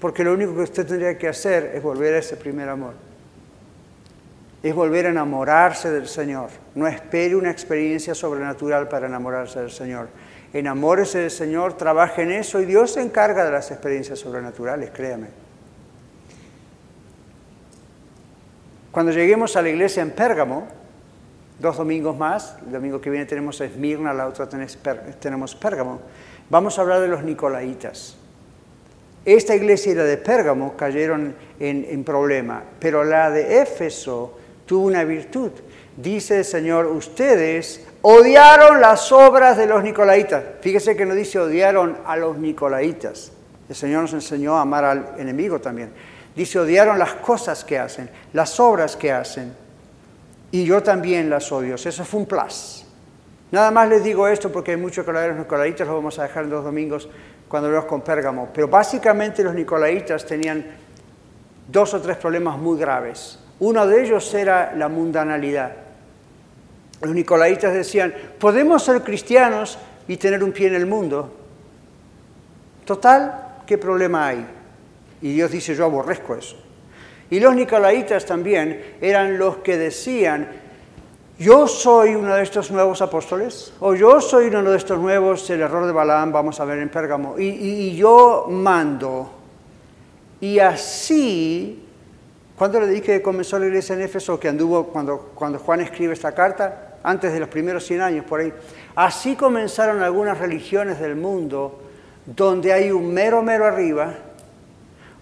Porque lo único que usted tendría que hacer es volver a ese primer amor. Es volver a enamorarse del Señor. No espere una experiencia sobrenatural para enamorarse del Señor. Enamórese del Señor, trabaje en eso y Dios se encarga de las experiencias sobrenaturales, créame. Cuando lleguemos a la iglesia en Pérgamo, dos domingos más, el domingo que viene tenemos Esmirna, la otra tenemos Pérgamo, vamos a hablar de los Nicolaitas. Esta iglesia y la de Pérgamo cayeron en, en problema, pero la de Éfeso tuvo una virtud. Dice el Señor, ustedes odiaron las obras de los Nicolaitas. Fíjese que no dice odiaron a los Nicolaitas. El Señor nos enseñó a amar al enemigo también. Dice, odiaron las cosas que hacen, las obras que hacen. Y yo también las odio. Eso fue un plus. Nada más les digo esto porque hay muchos que lo hablan de los Nicolaitas, lo vamos a dejar en dos domingos cuando hablamos con Pérgamo. Pero básicamente los Nicolaitas tenían dos o tres problemas muy graves. Uno de ellos era la mundanalidad. Los Nicolaitas decían, podemos ser cristianos y tener un pie en el mundo. Total, ¿qué problema hay? Y Dios dice, yo aborrezco eso. Y los Nicolaitas también eran los que decían, yo soy uno de estos nuevos apóstoles, o yo soy uno de estos nuevos, el error de Balaam, vamos a ver en Pérgamo, y, y, y yo mando. Y así, ¿cuándo le dije que comenzó la iglesia en Éfeso? Que anduvo cuando, cuando Juan escribe esta carta, antes de los primeros cien años, por ahí. Así comenzaron algunas religiones del mundo, donde hay un mero, mero arriba,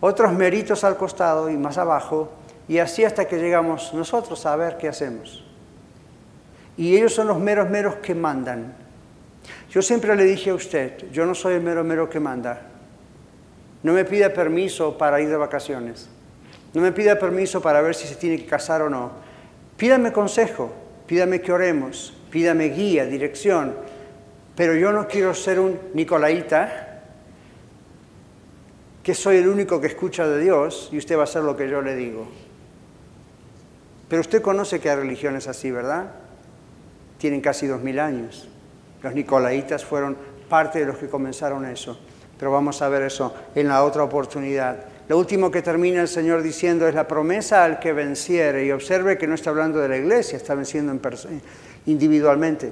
otros meritos al costado y más abajo, y así hasta que llegamos nosotros a ver qué hacemos. Y ellos son los meros meros que mandan. Yo siempre le dije a usted, yo no soy el mero mero que manda. No me pida permiso para ir de vacaciones. No me pida permiso para ver si se tiene que casar o no. Pídame consejo, pídame que oremos, pídame guía, dirección. Pero yo no quiero ser un Nicolaita, que soy el único que escucha de Dios y usted va a hacer lo que yo le digo. Pero usted conoce que hay religiones así, ¿verdad? Tienen casi dos mil años. Los Nicolaitas fueron parte de los que comenzaron eso. Pero vamos a ver eso en la otra oportunidad. Lo último que termina el Señor diciendo es la promesa al que venciere. Y observe que no está hablando de la iglesia, está venciendo en pers- individualmente.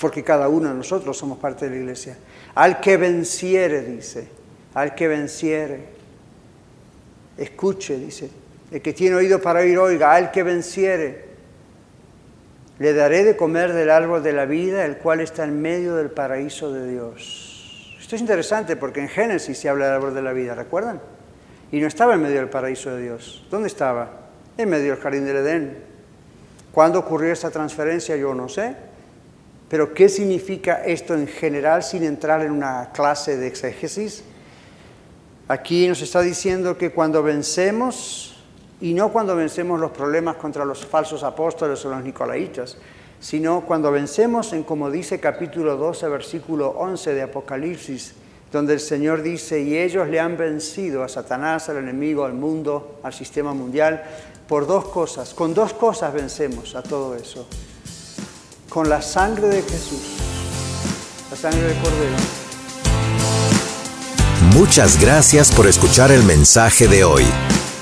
Porque cada uno de nosotros somos parte de la iglesia. Al que venciere, dice. Al que venciere, escuche, dice, el que tiene oído para oír, oiga, al que venciere, le daré de comer del árbol de la vida, el cual está en medio del paraíso de Dios. Esto es interesante porque en Génesis se habla del árbol de la vida, ¿recuerdan? Y no estaba en medio del paraíso de Dios. ¿Dónde estaba? En medio del jardín del Edén. ¿Cuándo ocurrió esta transferencia? Yo no sé. Pero ¿qué significa esto en general sin entrar en una clase de exégesis? Aquí nos está diciendo que cuando vencemos, y no cuando vencemos los problemas contra los falsos apóstoles o los Nicolaitas, sino cuando vencemos en, como dice capítulo doce, versículo once de Apocalipsis, donde el Señor dice, y ellos le han vencido a Satanás, al enemigo, al mundo, al sistema mundial, por dos cosas. Con dos cosas vencemos a todo eso. Con la sangre de Jesús, la sangre del Cordero. Muchas gracias por escuchar el mensaje de hoy.